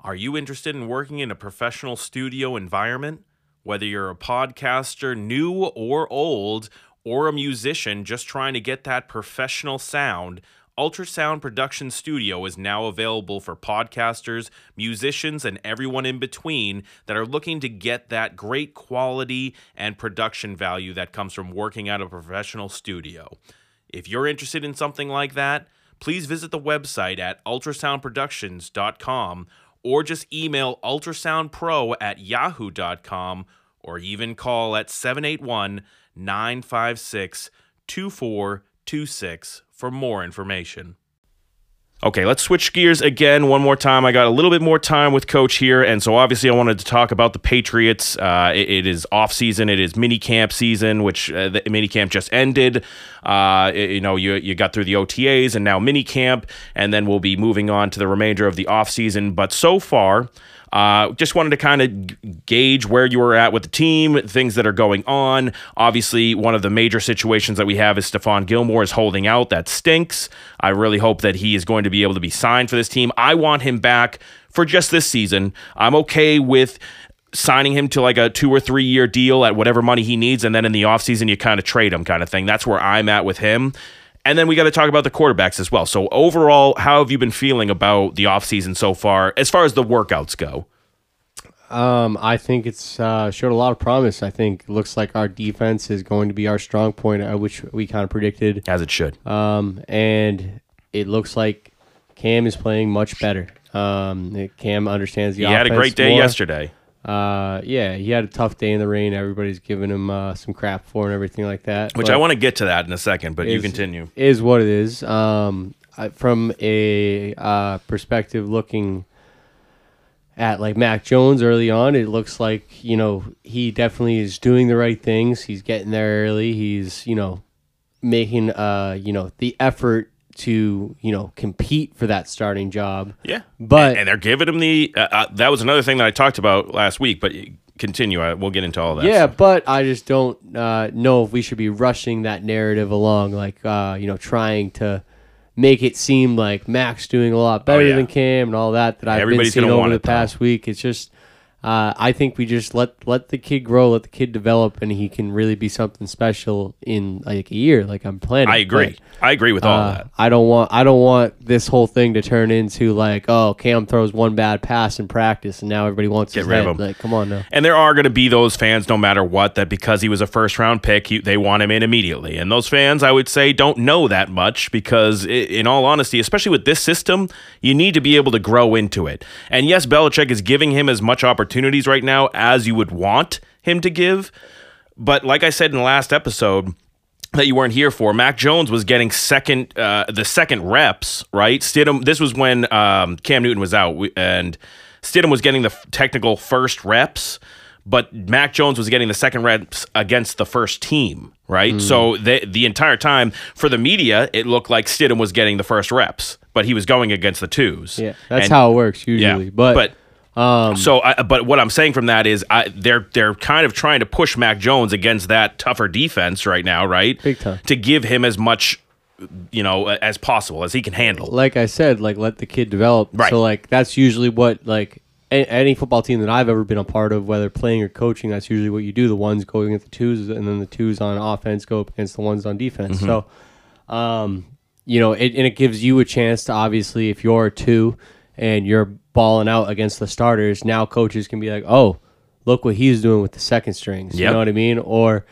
Are you interested in working in a professional studio environment? Whether you're a podcaster, new or old, or a musician just trying to get that professional sound, Ultrasound Production Studio is now available for podcasters, musicians, and everyone in between that are looking to get that great quality and production value that comes from working at a professional studio. If you're interested in something like that, please visit the website at ultrasound productions dot com or just email ultrasound pro at yahoo dot com, or even call at seven eight one, nine five six, two four two six for more information. Okay, let's switch gears again one more time. I got a little bit more time with Coach here, and so obviously I wanted to talk about the Patriots. Uh, it, it is off-season. It is mini-camp season, which uh, the mini-camp just ended. Uh, it, you know, you you got through the O T As and now mini-camp, and then we'll be moving on to the remainder of the off-season. But so far, Uh, just wanted to kind of g- gauge where you were at with the team, things that are going on. Obviously, one of the major situations that we have is Stephon Gilmore is holding out. That stinks. I really hope that he is going to be able to be signed for this team. I want him back for just this season. I'm okay with signing him to like a two or three year deal at whatever money he needs, and then in the offseason, you kind of trade him kind of thing. That's where I'm at with him. And then we got to talk about the quarterbacks as well. So overall, how have you been feeling about the offseason so far, as far as the workouts go? Um, I think it's uh, showed a lot of promise. I think it looks like our defense is going to be our strong point, which we kind of predicted. As it should. Um, and it looks like Cam is playing much better. Um, Cam understands the offense. He had a great day more. yesterday. Uh, yeah, he had a tough day in the rain. Everybody's giving him uh, some crap for and everything like that. Which but I want to get to that in a second, but is, you continue. Is what it is. Um, I, from a uh, perspective looking at like Mac Jones early on, it looks like, you know, he definitely is doing the right things. He's getting there early. He's, you know, making, uh, you know, the effort to, you know, compete for that starting job. Yeah. But and, and they're giving him the uh, uh, that was another thing that I talked about last week, but continue. I, we'll get into all that. Yeah, so. But I just don't uh, know if we should be rushing that narrative along, like, uh, you know, trying to make it seem like Mac's doing a lot better oh, yeah. than Cam and all that that I've Everybody's been seeing over the it, past though. week. It's just uh, I think we just let let the kid grow, let the kid develop, and he can really be something special in like a year. Like I'm planning. I agree. But, I agree with all uh, that. I don't want I don't want this whole thing to turn into like, oh, Cam throws one bad pass in practice, and now everybody wants to get his rid head. of him. Like, come on now. And there are going to be those fans, no matter what, that because he was a first round pick, he, they want him in immediately. And those fans, I would say, don't know that much because, it, in all honesty, especially with this system, you need to be able to grow into it. And yes, Belichick is giving him as much opportunity. opportunities right now as you would want him to give. But like I said in the last episode that you weren't here for, Mac Jones was getting second, uh, the second reps, right? Stidham, this was when um, Cam Newton was out, and Stidham was getting the technical first reps, but Mac Jones was getting the second reps against the first team, right? Mm. So the, the entire time, for the media, it looked like Stidham was getting the first reps, but he was going against the twos. Yeah, that's and, how it works usually. Yeah, but... but Um, so, I, but what I'm saying from that is, I, they're they're kind of trying to push Mac Jones against that tougher defense right now, right? Big time. To give him as much, you know, as possible as he can handle. Like I said, like let the kid develop. Right. So, like that's usually what like any, any football team that I've ever been a part of, whether playing or coaching, that's usually what you do. The ones going against the twos, and then the twos on offense go against the ones on defense. Mm-hmm. So, um, you know, it, and it gives you a chance to obviously, if you're a two and you're balling out against the starters, now coaches can be like, oh, look what he's doing with the second strings. Yep. You know what I mean? Or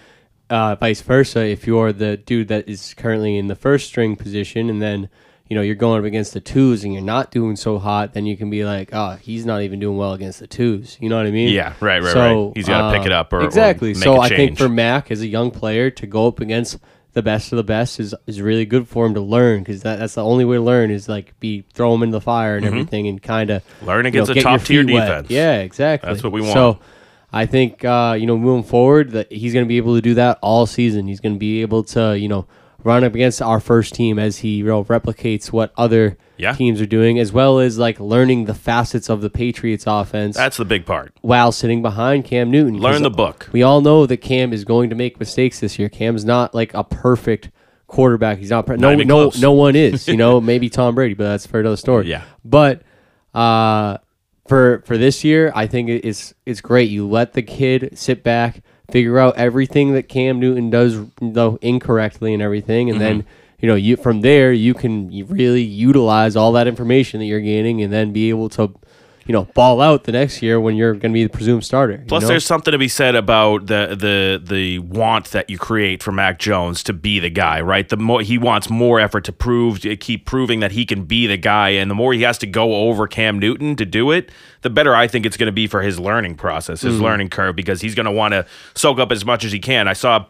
uh, vice versa, if you're the dude that is currently in the first string position and then, you know, you're going up against the twos and you're not doing so hot, then you can be like, oh, he's not even doing well against the twos. You know what I mean? Yeah, right, right, so, right. He's got to uh, pick it up or, exactly. or make so a change. So I think for Mac as a young player to go up against the best of the best is, is really good for him to learn, because that, that's the only way to learn is like be throw him in the fire and mm-hmm. everything, and kind of learn against you know, a top tier defense. Wet. Yeah, exactly. That's what we want. So I think uh, you know moving forward that he's going to be able to do that all season. He's going to be able to you know run up against our first team as he you know, replicates what other yeah. teams are doing, as well as like learning the facets of the Patriots offense. That's the big part. While sitting behind Cam Newton. Learn the book. We all know that Cam is going to make mistakes this year. Cam's not like a perfect quarterback. He's not, pre- not no, no, no one is, you know, maybe Tom Brady, but that's for another story. Yeah. But, uh, for, for this year, I think it's, it's great. You let the kid sit back, figure out everything that Cam Newton does though incorrectly and everything, and mm-hmm. then you know you from there you can really utilize all that information that you're gaining, and then be able to you know ball out the next year when you're going to be the presumed starter. Plus, you know? There's something to be said about the the the want that you create for Mac Jones to be the guy, right? The more he wants more effort to prove, to keep proving that he can be the guy, and the more he has to go over Cam Newton to do it, the better I think it's going to be for his learning process, his mm-hmm. learning curve, because he's going to want to soak up as much as he can. I saw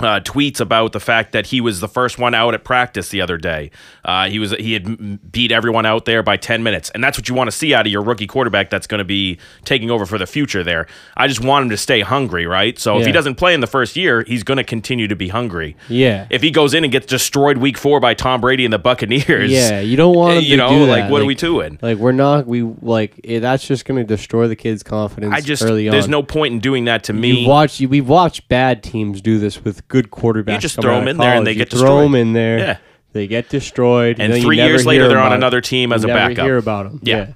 uh, tweets about the fact that he was the first one out at practice the other day. Uh, he was he had beat everyone out there by ten minutes, and that's what you want to see out of your rookie quarterback that's going to be taking over for the future there. I just want him to stay hungry, right? So yeah. if he doesn't play in the first year, he's going to continue to be hungry. Yeah. If he goes in and gets destroyed week four by Tom Brady and the Buccaneers, yeah, you don't want him you to know, do that. Like, what like, are we doing? Like, we're not, we, like, that's just going to destroy the kid's confidence I just, early on. There's no point in doing that to me. You watch, you, we've watched bad teams do this with good quarterbacks. You just throw them in college. There and they you get destroyed. Throw them in there. Yeah. They get destroyed. And, and three years later, they're on another team as a backup. You never hear about them. Yeah. yeah.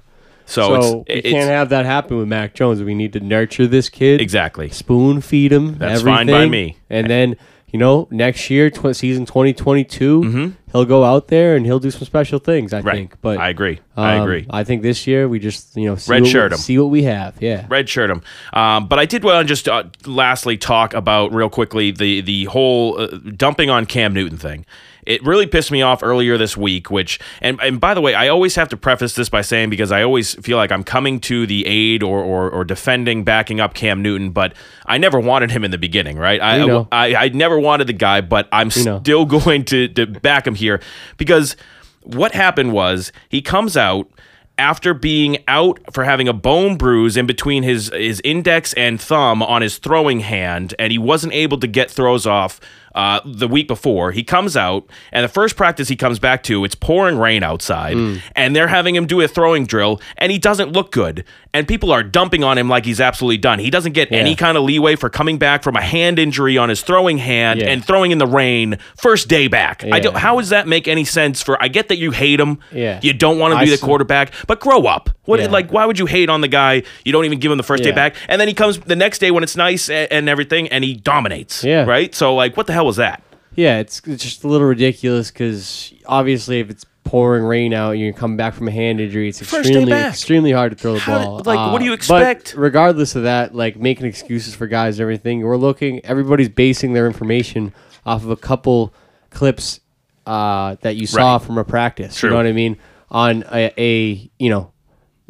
So, so it's, we can't it's, have that happen with Mac Jones. We need to nurture this kid. Exactly. Spoon feed him. That's everything. Fine by me. And then, you know, next year, tw- season twenty twenty-two, mm-hmm. he'll go out there and he'll do some special things, I right. think. But I agree. Um, I agree. I think this year we just, you know, see, Red shirt what, we, see what we have. Yeah. Red shirt him. Um, but I did want to just uh, lastly talk about real quickly the, the whole uh, dumping on Cam Newton thing. It really pissed me off earlier this week, which, and, and by the way, I always have to preface this by saying, because I always feel like I'm coming to the aid or or, or defending, backing up Cam Newton, but I never wanted him in the beginning, right? I you know. I, I never wanted the guy, but I'm you know. still going to, to back him here, because what happened was he comes out after being out for having a bone bruise in between his, his index and thumb on his throwing hand, and he wasn't able to get throws off. Uh, the week before, he comes out, and the first practice he comes back to, it's pouring rain outside, mm. and they're having him do a throwing drill, and he doesn't look good, and people are dumping on him like he's absolutely done. He doesn't get yeah. any kind of leeway for coming back from a hand injury on his throwing hand yeah. and throwing in the rain first day back. Yeah. I don't, how does that make any sense? For I get that you hate him, yeah. you don't want to be I the see. quarterback, but grow up. What yeah. like why would you hate on the guy? You don't even give him the first yeah. day back, and then he comes the next day when it's nice and, and everything, and he dominates. Yeah, right. So like, what the hell was that? Yeah, it's, it's just a little ridiculous, because obviously if it's pouring rain out and you're coming back from a hand injury, it's extremely extremely hard to throw the How, ball. Like, uh, what do you expect? But regardless of that, like making excuses for guys and everything, we're looking, everybody's basing their information off of a couple clips uh, that you saw right. from a practice. True. You know what I mean? On a, a you know,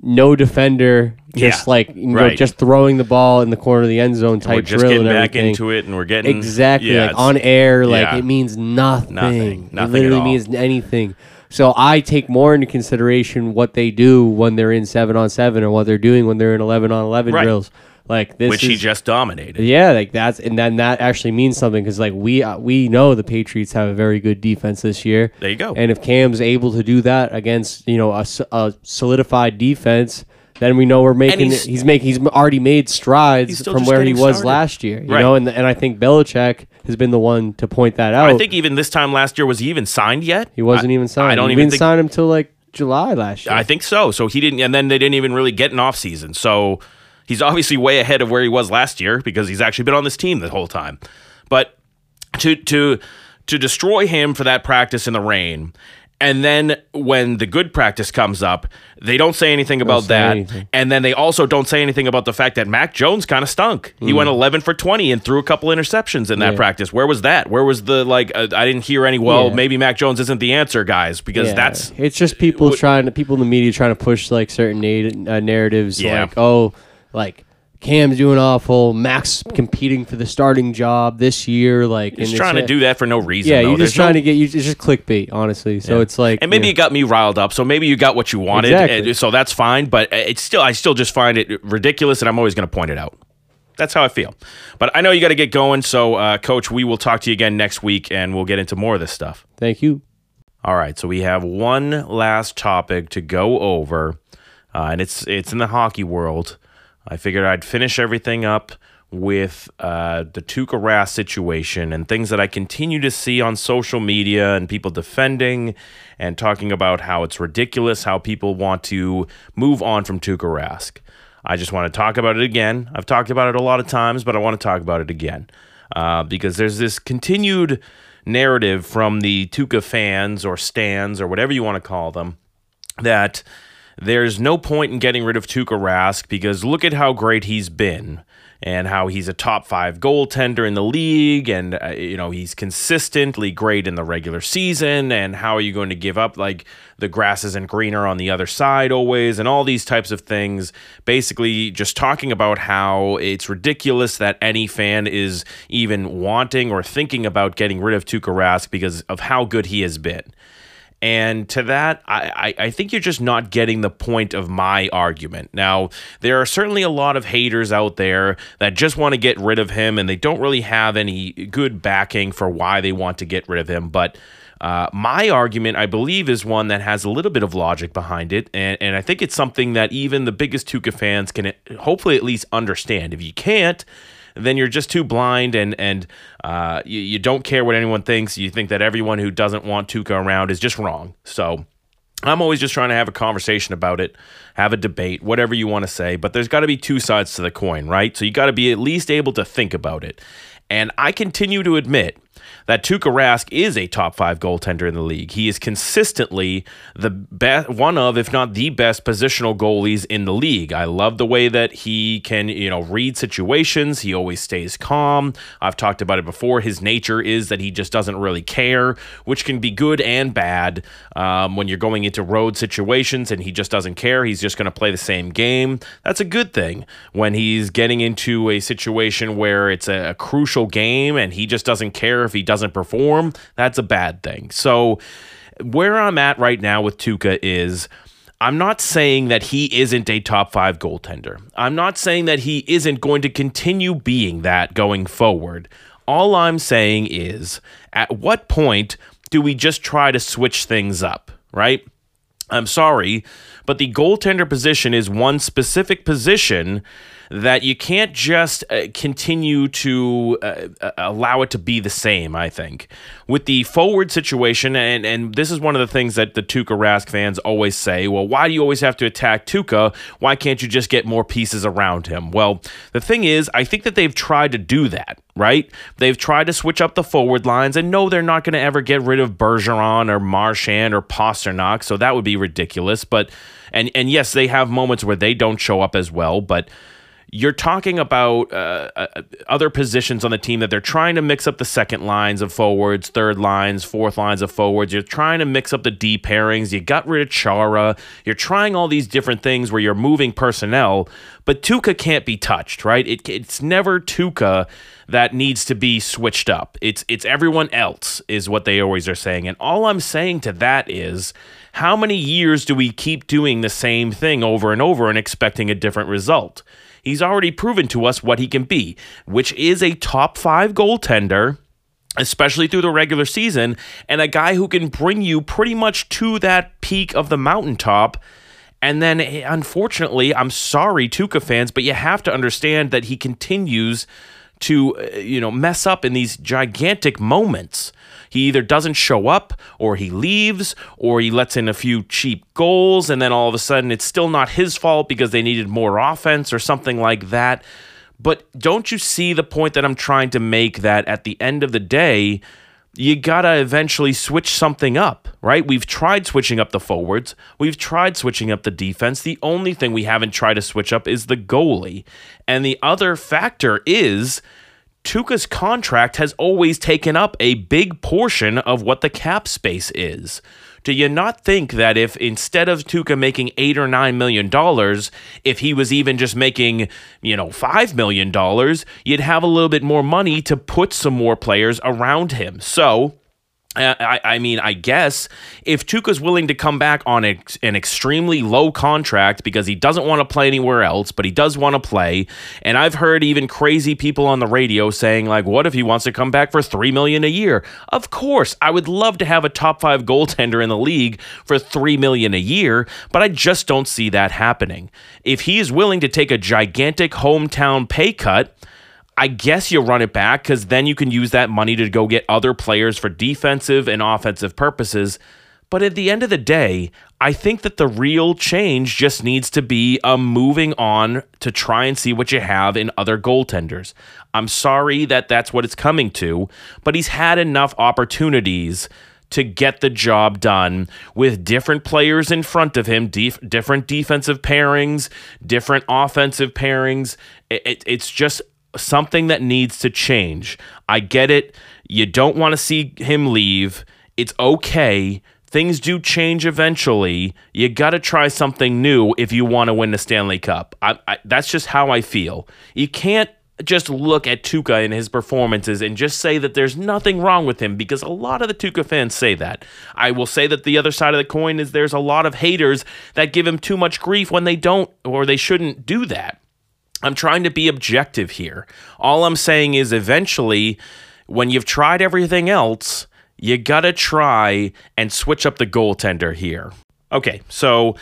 no defender, just yeah, like you know, right. just throwing the ball in the corner of the end zone type drill, and we're just getting back into it, and we're getting exactly yeah, like on air, like yeah. it means nothing. Nothing, nothing. It literally at all. means anything. So I take more into consideration what they do when they're in seven on seven, or what they're doing when they're in eleven on eleven right. drills, like this, which is, he just dominated. Yeah, like that's and then that actually means something, because like we uh, we know the Patriots have a very good defense this year. There you go. And if Cam's able to do that against you know a, a solidified defense, then we know we're making he's, he's making he's already made strides from where he was started. last year. You right. know, and and I think Belichick has been the one to point that out. I think even this time last year, was he even signed yet? He wasn't I, even signed. I don't he even think... sign him till like July last year. I think so. So he didn't, and then they didn't even really get an off season. So. He's obviously way ahead of where he was last year, because he's actually been on this team the whole time. But to to to destroy him for that practice in the rain, and then when the good practice comes up, they don't say anything about don't that. Anything. And then they also don't say anything about the fact that Mac Jones kind of stunk. Mm. He went eleven for twenty and threw a couple interceptions in that yeah. practice. Where was that? Where was the, like, uh, I didn't hear any, well, yeah. maybe Mac Jones isn't the answer, guys, because yeah. that's... It's just people w- trying to, people in the media trying to push, like, certain na- uh, narratives, yeah. like, oh... Like Cam's doing awful. Mac's competing for the starting job this year. Like, just trying to do that for no reason. Yeah, though. You're just There's trying no... to get you. It's just clickbait, honestly. So yeah. it's like, and maybe you know. It got me riled up. So maybe you got what you wanted. Exactly. And so that's fine. But it's still, I still just find it ridiculous, and I'm always going to point it out. That's how I feel. But I know you got to get going. So, uh, Coach, we will talk to you again next week, and we'll get into more of this stuff. Thank you. All right. So we have one last topic to go over, uh, and it's it's in the hockey world. I figured I'd finish everything up with uh, the Tuukka Rask situation and things that I continue to see on social media and people defending and talking about how it's ridiculous, how people want to move on from Tuukka Rask. I just want to talk about it again. I've talked about it a lot of times, but I want to talk about it again uh, because there's this continued narrative from the Tuukka fans or stans or whatever you want to call them that there's no point in getting rid of Tuukka Rask because look at how great he's been and how he's a top five goaltender in the league and, uh, you know, he's consistently great in the regular season and how are you going to give up, like, the grass isn't greener on the other side always and all these types of things. Basically, just talking about how it's ridiculous that any fan is even wanting or thinking about getting rid of Tuukka Rask because of how good he has been. And to that, I, I think you're just not getting the point of my argument. Now, there are certainly a lot of haters out there that just want to get rid of him, and they don't really have any good backing for why they want to get rid of him. But uh, my argument, I believe, is one that has a little bit of logic behind it. And, and I think it's something that even the biggest Tuukka fans can hopefully at least understand. If you can't, then you're just too blind and and uh, you, you don't care what anyone thinks. You think that everyone who doesn't want Tuukka around is just wrong. So I'm always just trying to have a conversation about it, have a debate, whatever you want to say. But there's got to be two sides to the coin, right? So you got to be at least able to think about it. And I continue to admit that Tuukka Rask is a top five goaltender in the league. He is consistently the best, one of, if not the best, positional goalies in the league. I love the way that he can, you know, read situations. He always stays calm. I've talked about it before. His nature is that he just doesn't really care, which can be good and bad um, when you're going into road situations and he just doesn't care. He's just going to play the same game. That's a good thing when he's getting into a situation where it's a, a crucial game and he just doesn't care. If he doesn't perform, that's a bad thing. So where I'm at right now with Tuukka is I'm not saying that he isn't a top five goaltender. I'm not saying that he isn't going to continue being that going forward. All I'm saying is at what point do we just try to switch things up, right? I'm sorry, but the goaltender position is one specific position that you can't just uh, continue to uh, allow it to be the same, I think. With the forward situation, and, and this is one of the things that the Tuukka Rask fans always say, well, why do you always have to attack Tuukka? Why can't you just get more pieces around him? Well, the thing is, I think that they've tried to do that, right? They've tried to switch up the forward lines, and no, they're not going to ever get rid of Bergeron or Marchand or Pasternak, so that would be ridiculous. But and and yes, they have moments where they don't show up as well, but you're talking about uh, uh, other positions on the team that they're trying to mix up the second lines of forwards, third lines, fourth lines of forwards. You're trying to mix up the D pairings. You got rid of Chara. You're trying all these different things where you're moving personnel, but Tuukka can't be touched, right? It, it's never Tuukka that needs to be switched up. It's, it's everyone else is what they always are saying. And all I'm saying to that is, how many years do we keep doing the same thing over and over and expecting a different result? He's already proven to us what he can be, which is a top five goaltender, especially through the regular season, and a guy who can bring you pretty much to that peak of the mountaintop. And then, unfortunately, I'm sorry, Tuukka fans, but you have to understand that he continues to, you know, mess up in these gigantic moments. He either doesn't show up, or he leaves, or he lets in a few cheap goals, and then all of a sudden it's still not his fault because they needed more offense or something like that. But don't you see the point that I'm trying to make, that at the end of the day, you gotta eventually switch something up, right? We've tried switching up the forwards. We've tried switching up the defense. The only thing we haven't tried to switch up is the goalie. And the other factor is Tuukka's contract has always taken up a big portion of what the cap space is. Do you not think that if instead of Tuukka making eight or nine million dollars, if he was even just making, you know, five million dollars, you'd have a little bit more money to put some more players around him? So, I, I mean, I guess if Tuukka's willing to come back on a, an extremely low contract because he doesn't want to play anywhere else, but he does want to play, and I've heard even crazy people on the radio saying, like, what if he wants to come back for three million dollars a year? Of course, I would love to have a top five goaltender in the league for three million dollars a year, but I just don't see that happening. If he is willing to take a gigantic hometown pay cut, I guess you run it back because then you can use that money to go get other players for defensive and offensive purposes. But at the end of the day, I think that the real change just needs to be a moving on to try and see what you have in other goaltenders. I'm sorry that that's what it's coming to, but he's had enough opportunities to get the job done with different players in front of him, def- different defensive pairings, different offensive pairings. It- it- it's just something that needs to change. I get it. You don't want to see him leave. It's okay. Things do change eventually. You got to try something new if you want to win the Stanley Cup. I, I, that's just how I feel. You can't just look at Tuukka and his performances and just say that there's nothing wrong with him, because a lot of the Tuukka fans say that. I will say that the other side of the coin is there's a lot of haters that give him too much grief when they don't or they shouldn't do that. I'm trying to be objective here. All I'm saying is eventually, when you've tried everything else, you gotta try and switch up the goaltender here. Okay, so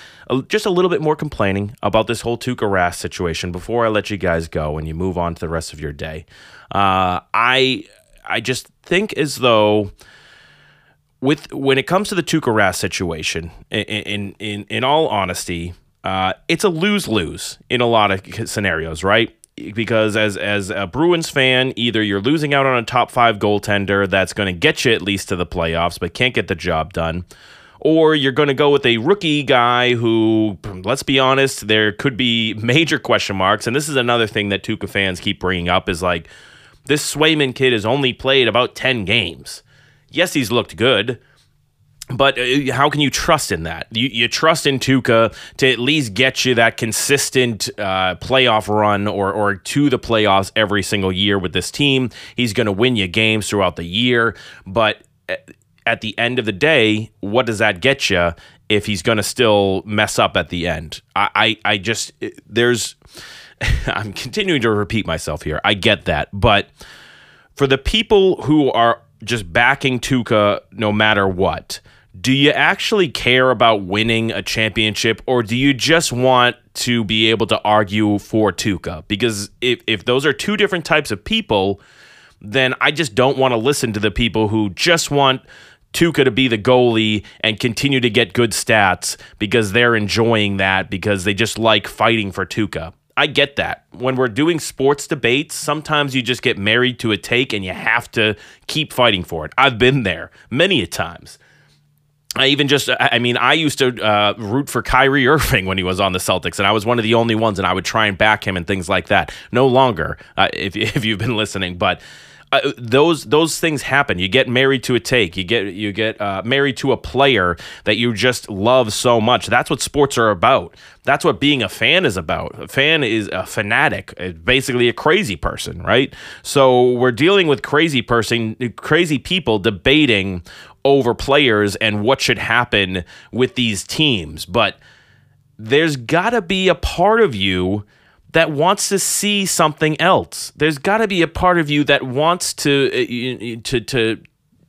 just a little bit more complaining about this whole Tuukka Rask situation before I let you guys go and you move on to the rest of your day. Uh, I I just think as though with when it comes to the Tuukka Rask situation, in in in, in all honesty, Uh, it's a lose-lose in a lot of scenarios, right? Because as as a Bruins fan, either you're losing out on a top five goaltender that's going to get you at least to the playoffs but can't get the job done, or you're going to go with a rookie guy who, let's be honest, there could be major question marks. And this is another thing that Tuukka fans keep bringing up is like, this Swayman kid has only played about ten games. Yes, he's looked good. But how can you trust in that? You you trust in Tuukka to at least get you that consistent uh, playoff run or or to the playoffs every single year with this team. He's going to win you games throughout the year. But at the end of the day, what does that get you if he's going to still mess up at the end? I, I, I just – there's – I'm continuing to repeat myself here. I get that. But for the people who are just backing Tuukka no matter what, do you actually care about winning a championship, or do you just want to be able to argue for Tuukka? Because if, if those are two different types of people, then I just don't want to listen to the people who just want Tuukka to be the goalie and continue to get good stats because they're enjoying that, because they just like fighting for Tuukka. I get that. When we're doing sports debates, sometimes you just get married to a take and you have to keep fighting for it. I've been there many a times. I even just, I mean, I used to uh, root for Kyrie Irving when he was on the Celtics, and I was one of the only ones, and I would try and back him and things like that. No longer, uh, if if you've been listening, but uh, those those things happen. You get married to a take, you get you get uh, married to a player that you just love so much. That's what sports are about. That's what being a fan is about. A fan is a fanatic, basically a crazy person, right? So we're dealing with crazy person, crazy people debating over players and what should happen with these teams. But there's got to be a part of you that wants to see something else. There's got to be a part of you that wants to to to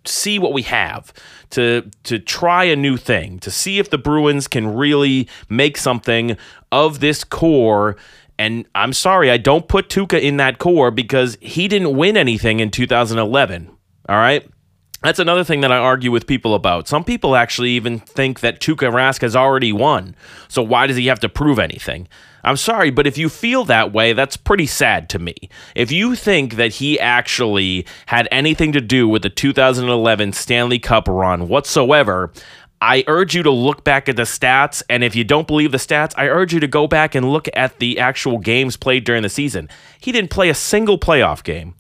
see what we have, to to try a new thing, to see if the Bruins can really make something of this core. And I'm sorry, I don't put Tuukka in that core because he didn't win anything in two thousand eleven, all right? That's another thing that I argue with people about. Some people actually even think that Tuukka Rask has already won, so why does he have to prove anything? I'm sorry, but if you feel that way, that's pretty sad to me. If you think that he actually had anything to do with the two thousand eleven Stanley Cup run whatsoever, I urge you to look back at the stats, and if you don't believe the stats, I urge you to go back and look at the actual games played during the season. He didn't play a single playoff game.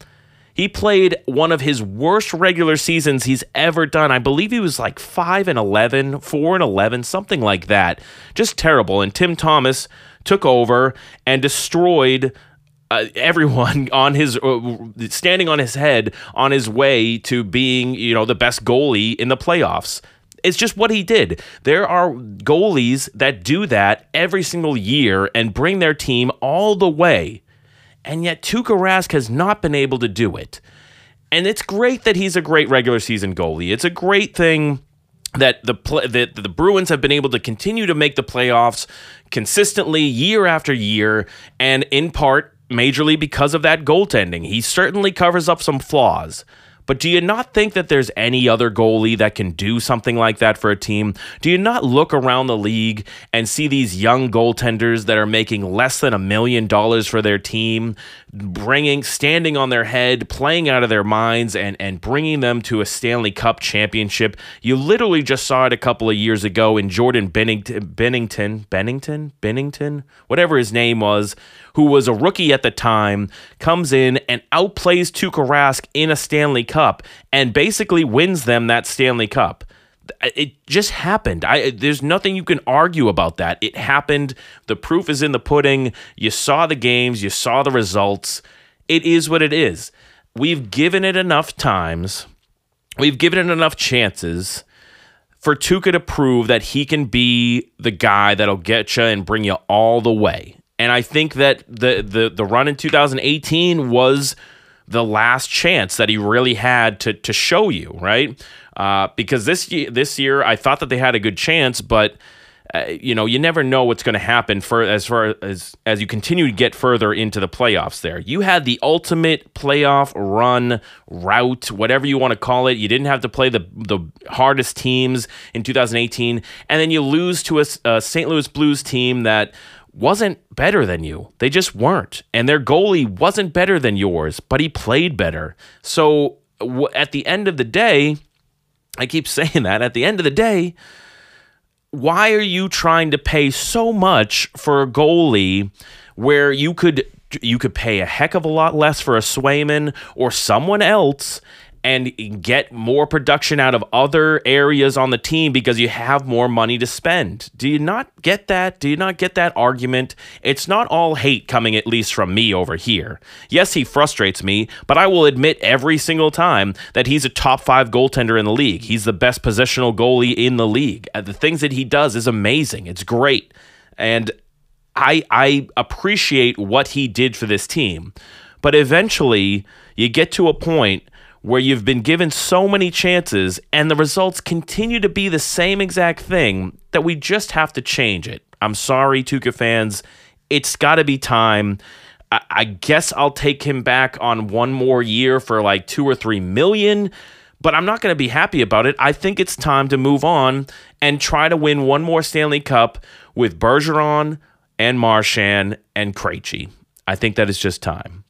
He played one of his worst regular seasons he's ever done. I believe he was like five and eleven, four and eleven, something like that. Just terrible. And Tim Thomas took over and destroyed uh, everyone on his uh, standing on his head on his way to being, you know, the best goalie in the playoffs. It's just what he did. There are goalies that do that every single year and bring their team all the way. And yet Tuukka Rask has not been able to do it. And it's great that he's a great regular season goalie. It's a great thing that the play, that the Bruins have been able to continue to make the playoffs consistently year after year, and in part majorly because of that goaltending. He certainly covers up some flaws. But do you not think that there's any other goalie that can do something like that for a team? Do you not look around the league and see these young goaltenders that are making less than a million dollars for their team, bringing, standing on their head, playing out of their minds, and, and bringing them to a Stanley Cup championship? You literally just saw it a couple of years ago in Jordan Binnington, Binnington, Binnington, Binnington, whatever his name was, who was a rookie at the time, comes in and outplays Tuukka Rask in a Stanley Cup and basically wins them that Stanley Cup. It just happened. I, there's nothing you can argue about that. It happened. The proof is in the pudding. You saw the games. You saw the results. It is what it is. We've given it enough times. We've given it enough chances for Tuukka to prove that he can be the guy that'll get you and bring you all the way. And I think that the the the run in two thousand eighteen was the last chance that he really had to to show you, right? Uh, because this year, this year, I thought that they had a good chance, but uh, you know, you never know what's going to happen for as far as as you continue to get further into the playoffs. There, you had the ultimate playoff run route, whatever you want to call it. You didn't have to play the the hardest teams in two thousand eighteen, and then you lose to a, a Saint Louis Blues team that wasn't better than you. They just weren't. And their goalie wasn't better than yours, but he played better. So w- at the end of the day, I keep saying that, at the end of the day, why are you trying to pay so much for a goalie where you could you could pay a heck of a lot less for a Swayman or someone else and get more production out of other areas on the team because you have more money to spend? Do you not get that? Do you not get that argument? It's not all hate coming, at least from me over here. Yes, he frustrates me, but I will admit every single time that he's a top five goaltender in the league. He's the best positional goalie in the league. The things that he does is amazing. It's great. And I I appreciate what he did for this team. But eventually, you get to a point where you've been given so many chances and the results continue to be the same exact thing, that we just have to change it. I'm sorry, Tuukka fans. It's got to be time. I-, I guess I'll take him back on one more year for like two or three million, but I'm not going to be happy about it. I think it's time to move on and try to win one more Stanley Cup with Bergeron and Marchand and Krejci. I think that is just time.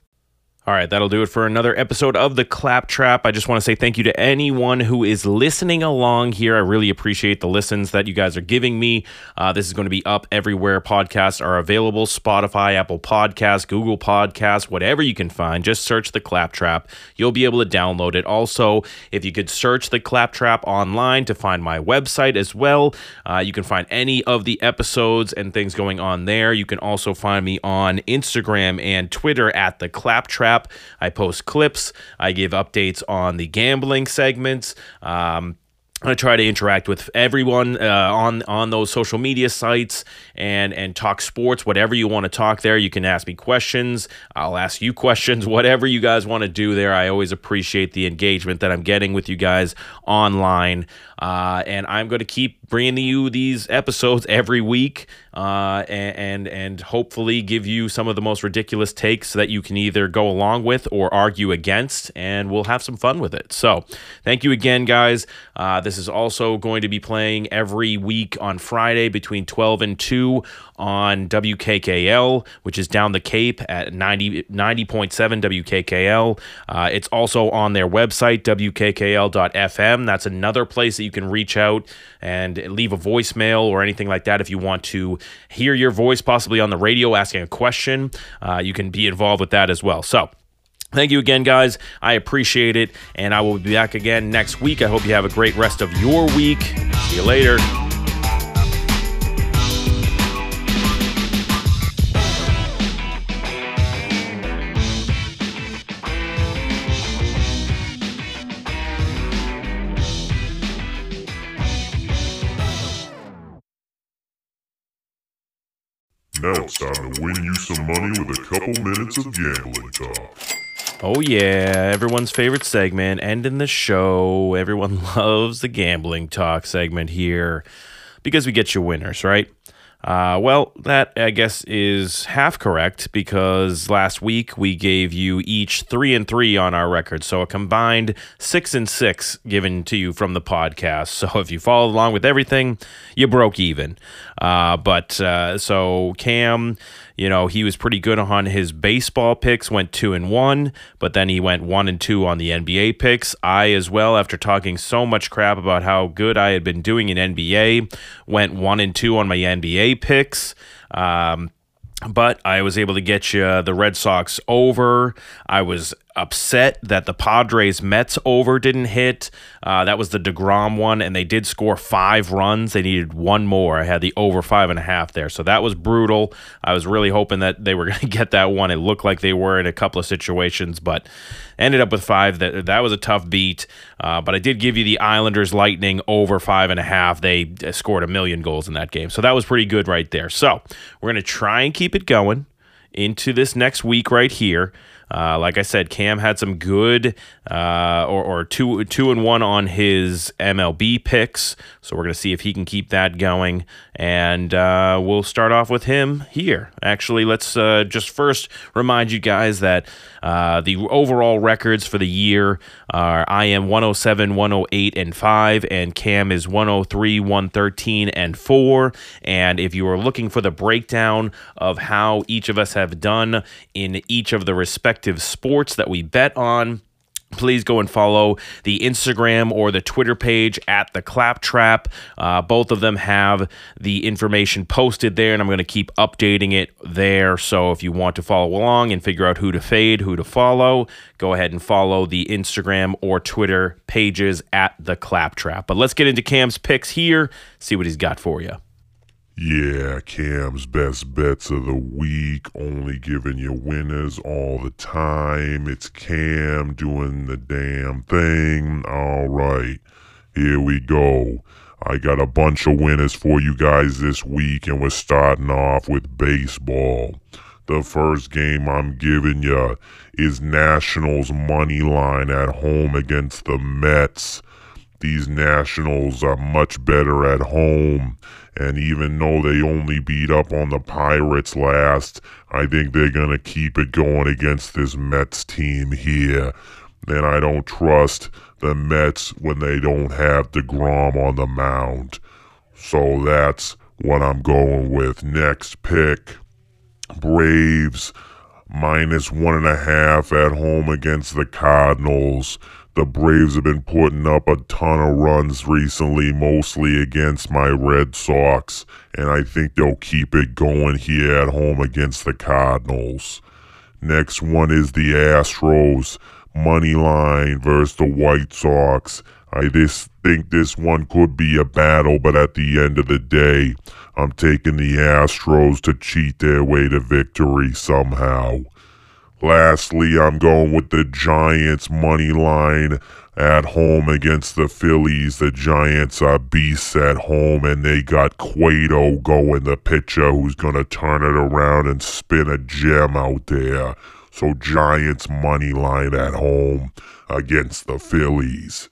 All right, that'll do it for another episode of The Claptrap. I just want to say thank you to anyone who is listening along here. I really appreciate the listens that you guys are giving me. Uh, this is going to be up everywhere podcasts are available: Spotify, Apple Podcasts, Google Podcasts, whatever you can find. Just search The Claptrap. You'll be able to download it. Also, if you could search The Claptrap online to find my website as well, uh, you can find any of the episodes and things going on there. You can also find me on Instagram and Twitter at The Claptrap. I post clips. I give updates on the gambling segments. Um, I try to interact with everyone uh, on on those social media sites and and talk sports, whatever you want to talk there. You can ask me questions. I'll ask you questions, whatever you guys want to do there. I always appreciate the engagement that I'm getting with you guys online. Uh, and I'm going to keep bringing you these episodes every week, uh, and, and and hopefully give you some of the most ridiculous takes that you can either go along with or argue against, and we'll have some fun with it. So thank you again, guys. Uh, this is also going to be playing every week on Friday between twelve and two on W K K L, which is down the Cape at ninety point seven W K K L. Uh, it's also on their website, W K K L dot F M. That's another place that you can reach out and leave a voicemail or anything like that if you want to hear your voice possibly on the radio asking a question. Uh, you can be involved with that as well. So Thank you again, guys. I appreciate it, and I will be back again next week. I hope you have a great rest of your week. See you later. Now it's time to win you some money with a couple minutes of gambling talk. Oh yeah, everyone's favorite segment, ending the show. Everyone loves the gambling talk segment here because we get you winners, right? Uh, well, that, I guess, is half correct because last week we gave you each three and three on our record. So a combined six and six given to you from the podcast. So if you followed along with everything, you broke even. Uh, but uh, so Cam... You know, he was pretty good on his baseball picks, went two and one, but then he went one and two on the N B A picks. I as well, after talking so much crap about how good I had been doing in N B A, went one and two on my N B A picks. Um, but I was able to get you the Red Sox over. I was upset that the Padres Mets over didn't hit. Uh, that was the DeGrom one, and they did score five runs. They needed one more. I had the over five and a half there, so that was brutal. I was really hoping that they were going to get that one. It looked like they were in a couple of situations, but ended up with five. That that was a tough beat, uh, but I did give you the Islanders Lightning over five and a half. They scored a million goals in that game, so that was pretty good right there. So we're going to try and keep it going into this next week right here. Uh, like I said, Cam had some good uh, or, or two two and one on his M L B picks. So we're going to see if he can keep that going. And uh, we'll start off with him here. Actually, let's uh, just first remind you guys that uh, the overall records for the year are I am one oh seven, one oh eight, and five, and Cam is one oh three, one thirteen, and four. And if you are looking for the breakdown of how each of us have done in each of the respective sports that we bet on, please go and follow the Instagram or the Twitter page at The Claptrap. Uh, both of them have the information posted there, and I'm going to keep updating it there. So if you want to follow along and figure out who to fade, who to follow, go ahead and follow the Instagram or Twitter pages at The Claptrap. But let's get into Cam's picks here, see what he's got for you. Yeah, Cam's best bets of the week, only giving you winners all the time. It's Cam doing the damn thing. All right, here we go. I got a bunch of winners for you guys this week, and we're starting off with baseball. The first game I'm giving you is Nationals money line at home against the Mets. These Nationals are much better at home. And even though they only beat up on the Pirates last, I think they're going to keep it going against this Mets team here. And I don't trust the Mets when they don't have DeGrom on the mound. So that's what I'm going with. Next pick, Braves minus one and a half at home against the Cardinals. The Braves have been putting up a ton of runs recently, mostly against my Red Sox, and I think they'll keep it going here at home against the Cardinals. Next one is the Astros money line versus the White Sox. I just think this one could be a battle, but at the end of the day, I'm taking the Astros to cheat their way to victory somehow. Lastly, I'm going with the Giants money line at home against the Phillies. The Giants are beasts at home, and they got Cueto going, the pitcher who's going to turn it around and spin a gem out there. So Giants money line at home against the Phillies.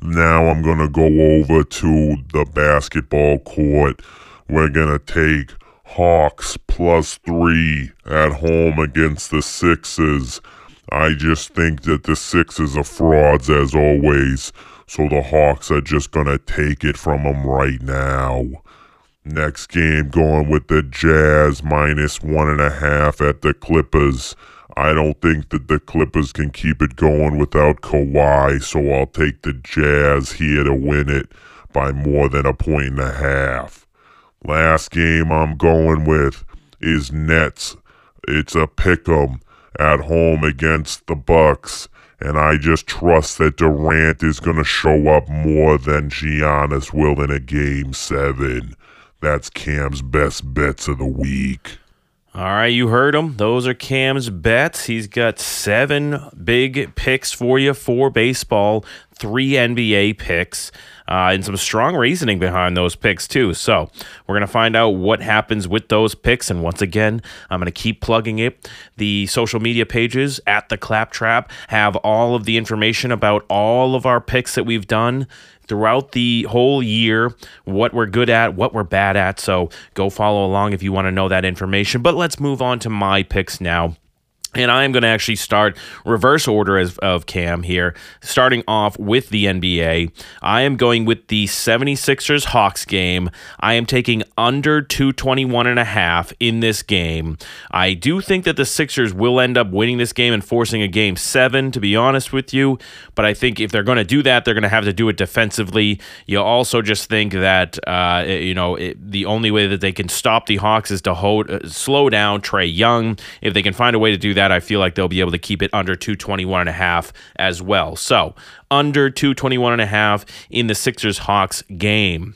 Now I'm going to go over to the basketball court. We're going to take Hawks plus three at home against the Sixers. I just think that the Sixers are frauds as always, so the Hawks are just going to take it from them right now. Next game, going with the Jazz minus one and a half at the Clippers. I don't think that the Clippers can keep it going without Kawhi, so I'll take the Jazz here to win it by more than a point and a half. Last game I'm going with is Nets. It's a pick 'em at home against the Bucks, and I just trust that Durant is going to show up more than Giannis will in a game seven. That's Cam's best bets of the week. All right, you heard him. Those are Cam's bets. He's got seven big picks for you, four baseball, three N B A picks, uh, and some strong reasoning behind those picks too. So we're going to find out what happens with those picks. And once again, I'm going to keep plugging it. The social media pages at The Claptrap have all of the information about all of our picks that we've done throughout the whole year, what we're good at, what we're bad at. So go follow along if you want to know that information. But let's move on to my picks now. And I am going to actually start reverse order as of Cam here, starting off with the N B A. I am going with the seventy-sixers Hawks game. I am taking under two twenty-one and a half in this game. I do think that the Sixers will end up winning this game and forcing a game seven, to be honest with you. But I think if they're going to do that, they're going to have to do it defensively. You also just think that, uh, you know, it, the only way that they can stop the Hawks is to hold, uh, slow down Trae Young. If they can find a way to do that, that I feel like they'll be able to keep it under two twenty-one and a half as well. So under two twenty-one and a half in the Sixers Hawks game.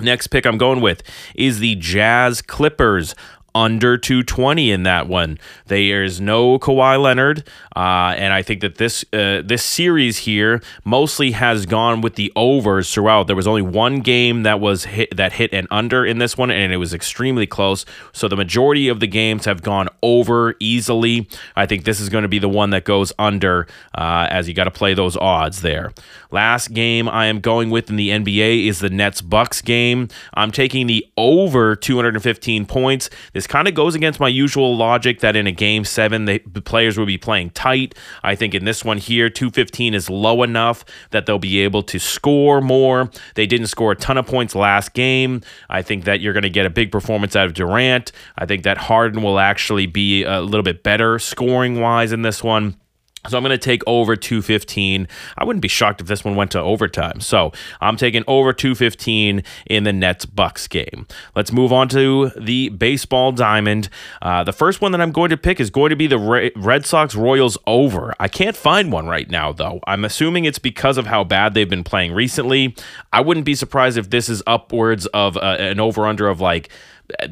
Next pick I'm going with is the Jazz Clippers under two twenty in that one. There is no Kawhi Leonard, uh, and I think that this uh, this series here mostly has gone with the overs throughout. There was only one game that was hit, that hit an under in this one, and it was extremely close. So the majority of the games have gone over easily. I think this is going to be the one that goes under, uh, as you got to play those odds there. Last game I am going with in the N B A is the Nets-Bucks game. I'm taking the over two fifteen points. This This kind of goes against my usual logic that in a game seven, they, the players will be playing tight. I think in this one here, two fifteen is low enough that they'll be able to score more. They didn't score a ton of points last game. I think that you're going to get a big performance out of Durant. I think that Harden will actually be a little bit better scoring-wise in this one. So I'm going to take over two fifteen. I wouldn't be shocked if this one went to overtime. So I'm taking over two fifteen in the Nets-Bucks game. Let's move on to the baseball diamond. Uh, the first one that I'm going to pick is going to be the Red Sox-Royals over. I can't find one right now, though. I'm assuming it's because of how bad they've been playing recently. I wouldn't be surprised if this is upwards of uh, an over-under of like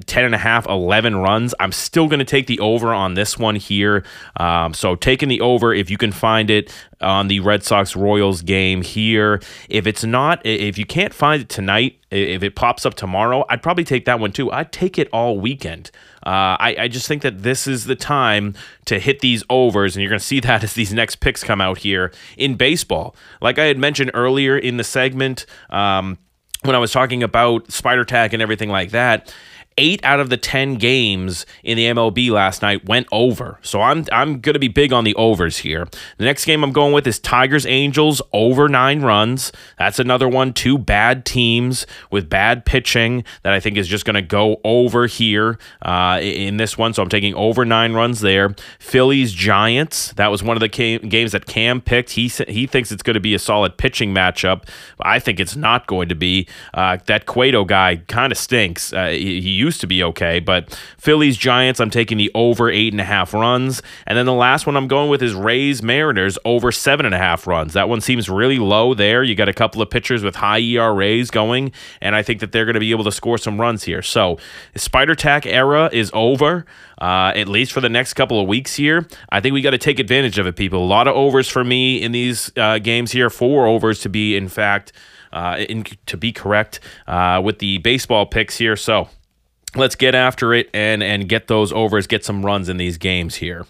ten and a half, eleven runs. I'm still going to take the over on this one here. Um, so taking the over if you can find it on the Red Sox Royals game here. If it's not, if you can't find it tonight, if it pops up tomorrow, I'd probably take that one too. I'd take it all weekend. Uh, I, I just think that this is the time to hit these overs, and you're going to see that as these next picks come out here in baseball. Like I had mentioned earlier in the segment, um, when I was talking about Spider-Tac and everything like that, Eight out of the ten games in the M L B last night went over. So I'm I'm going to be big on the overs here. The next game I'm going with is Tigers-Angels over nine runs. That's another one, two bad teams with bad pitching that I think is just going to go over here uh, in this one. So I'm taking over nine runs there. Phillies-Giants, that was one of the cam- games that Cam picked. He he thinks it's going to be a solid pitching matchup. I think it's not going to be. Uh, that Cueto guy kind of stinks. Uh, he, he used to be okay, but Phillies Giants, I'm taking the over eight and a half runs. And then the last one I'm going with is Rays Mariners over seven and a half runs. That one seems really low there. You got a couple of pitchers with high E R As going, and I think that they're going to be able to score some runs here. So the Spider-Tac era is over, uh, at least for the next couple of weeks here. I think we got to take advantage of it, people. A lot of overs for me in these uh, games here, four overs to be, in fact, uh, in, to be correct uh, with the baseball picks here. So let's get after it and, and get those overs, get some runs in these games here.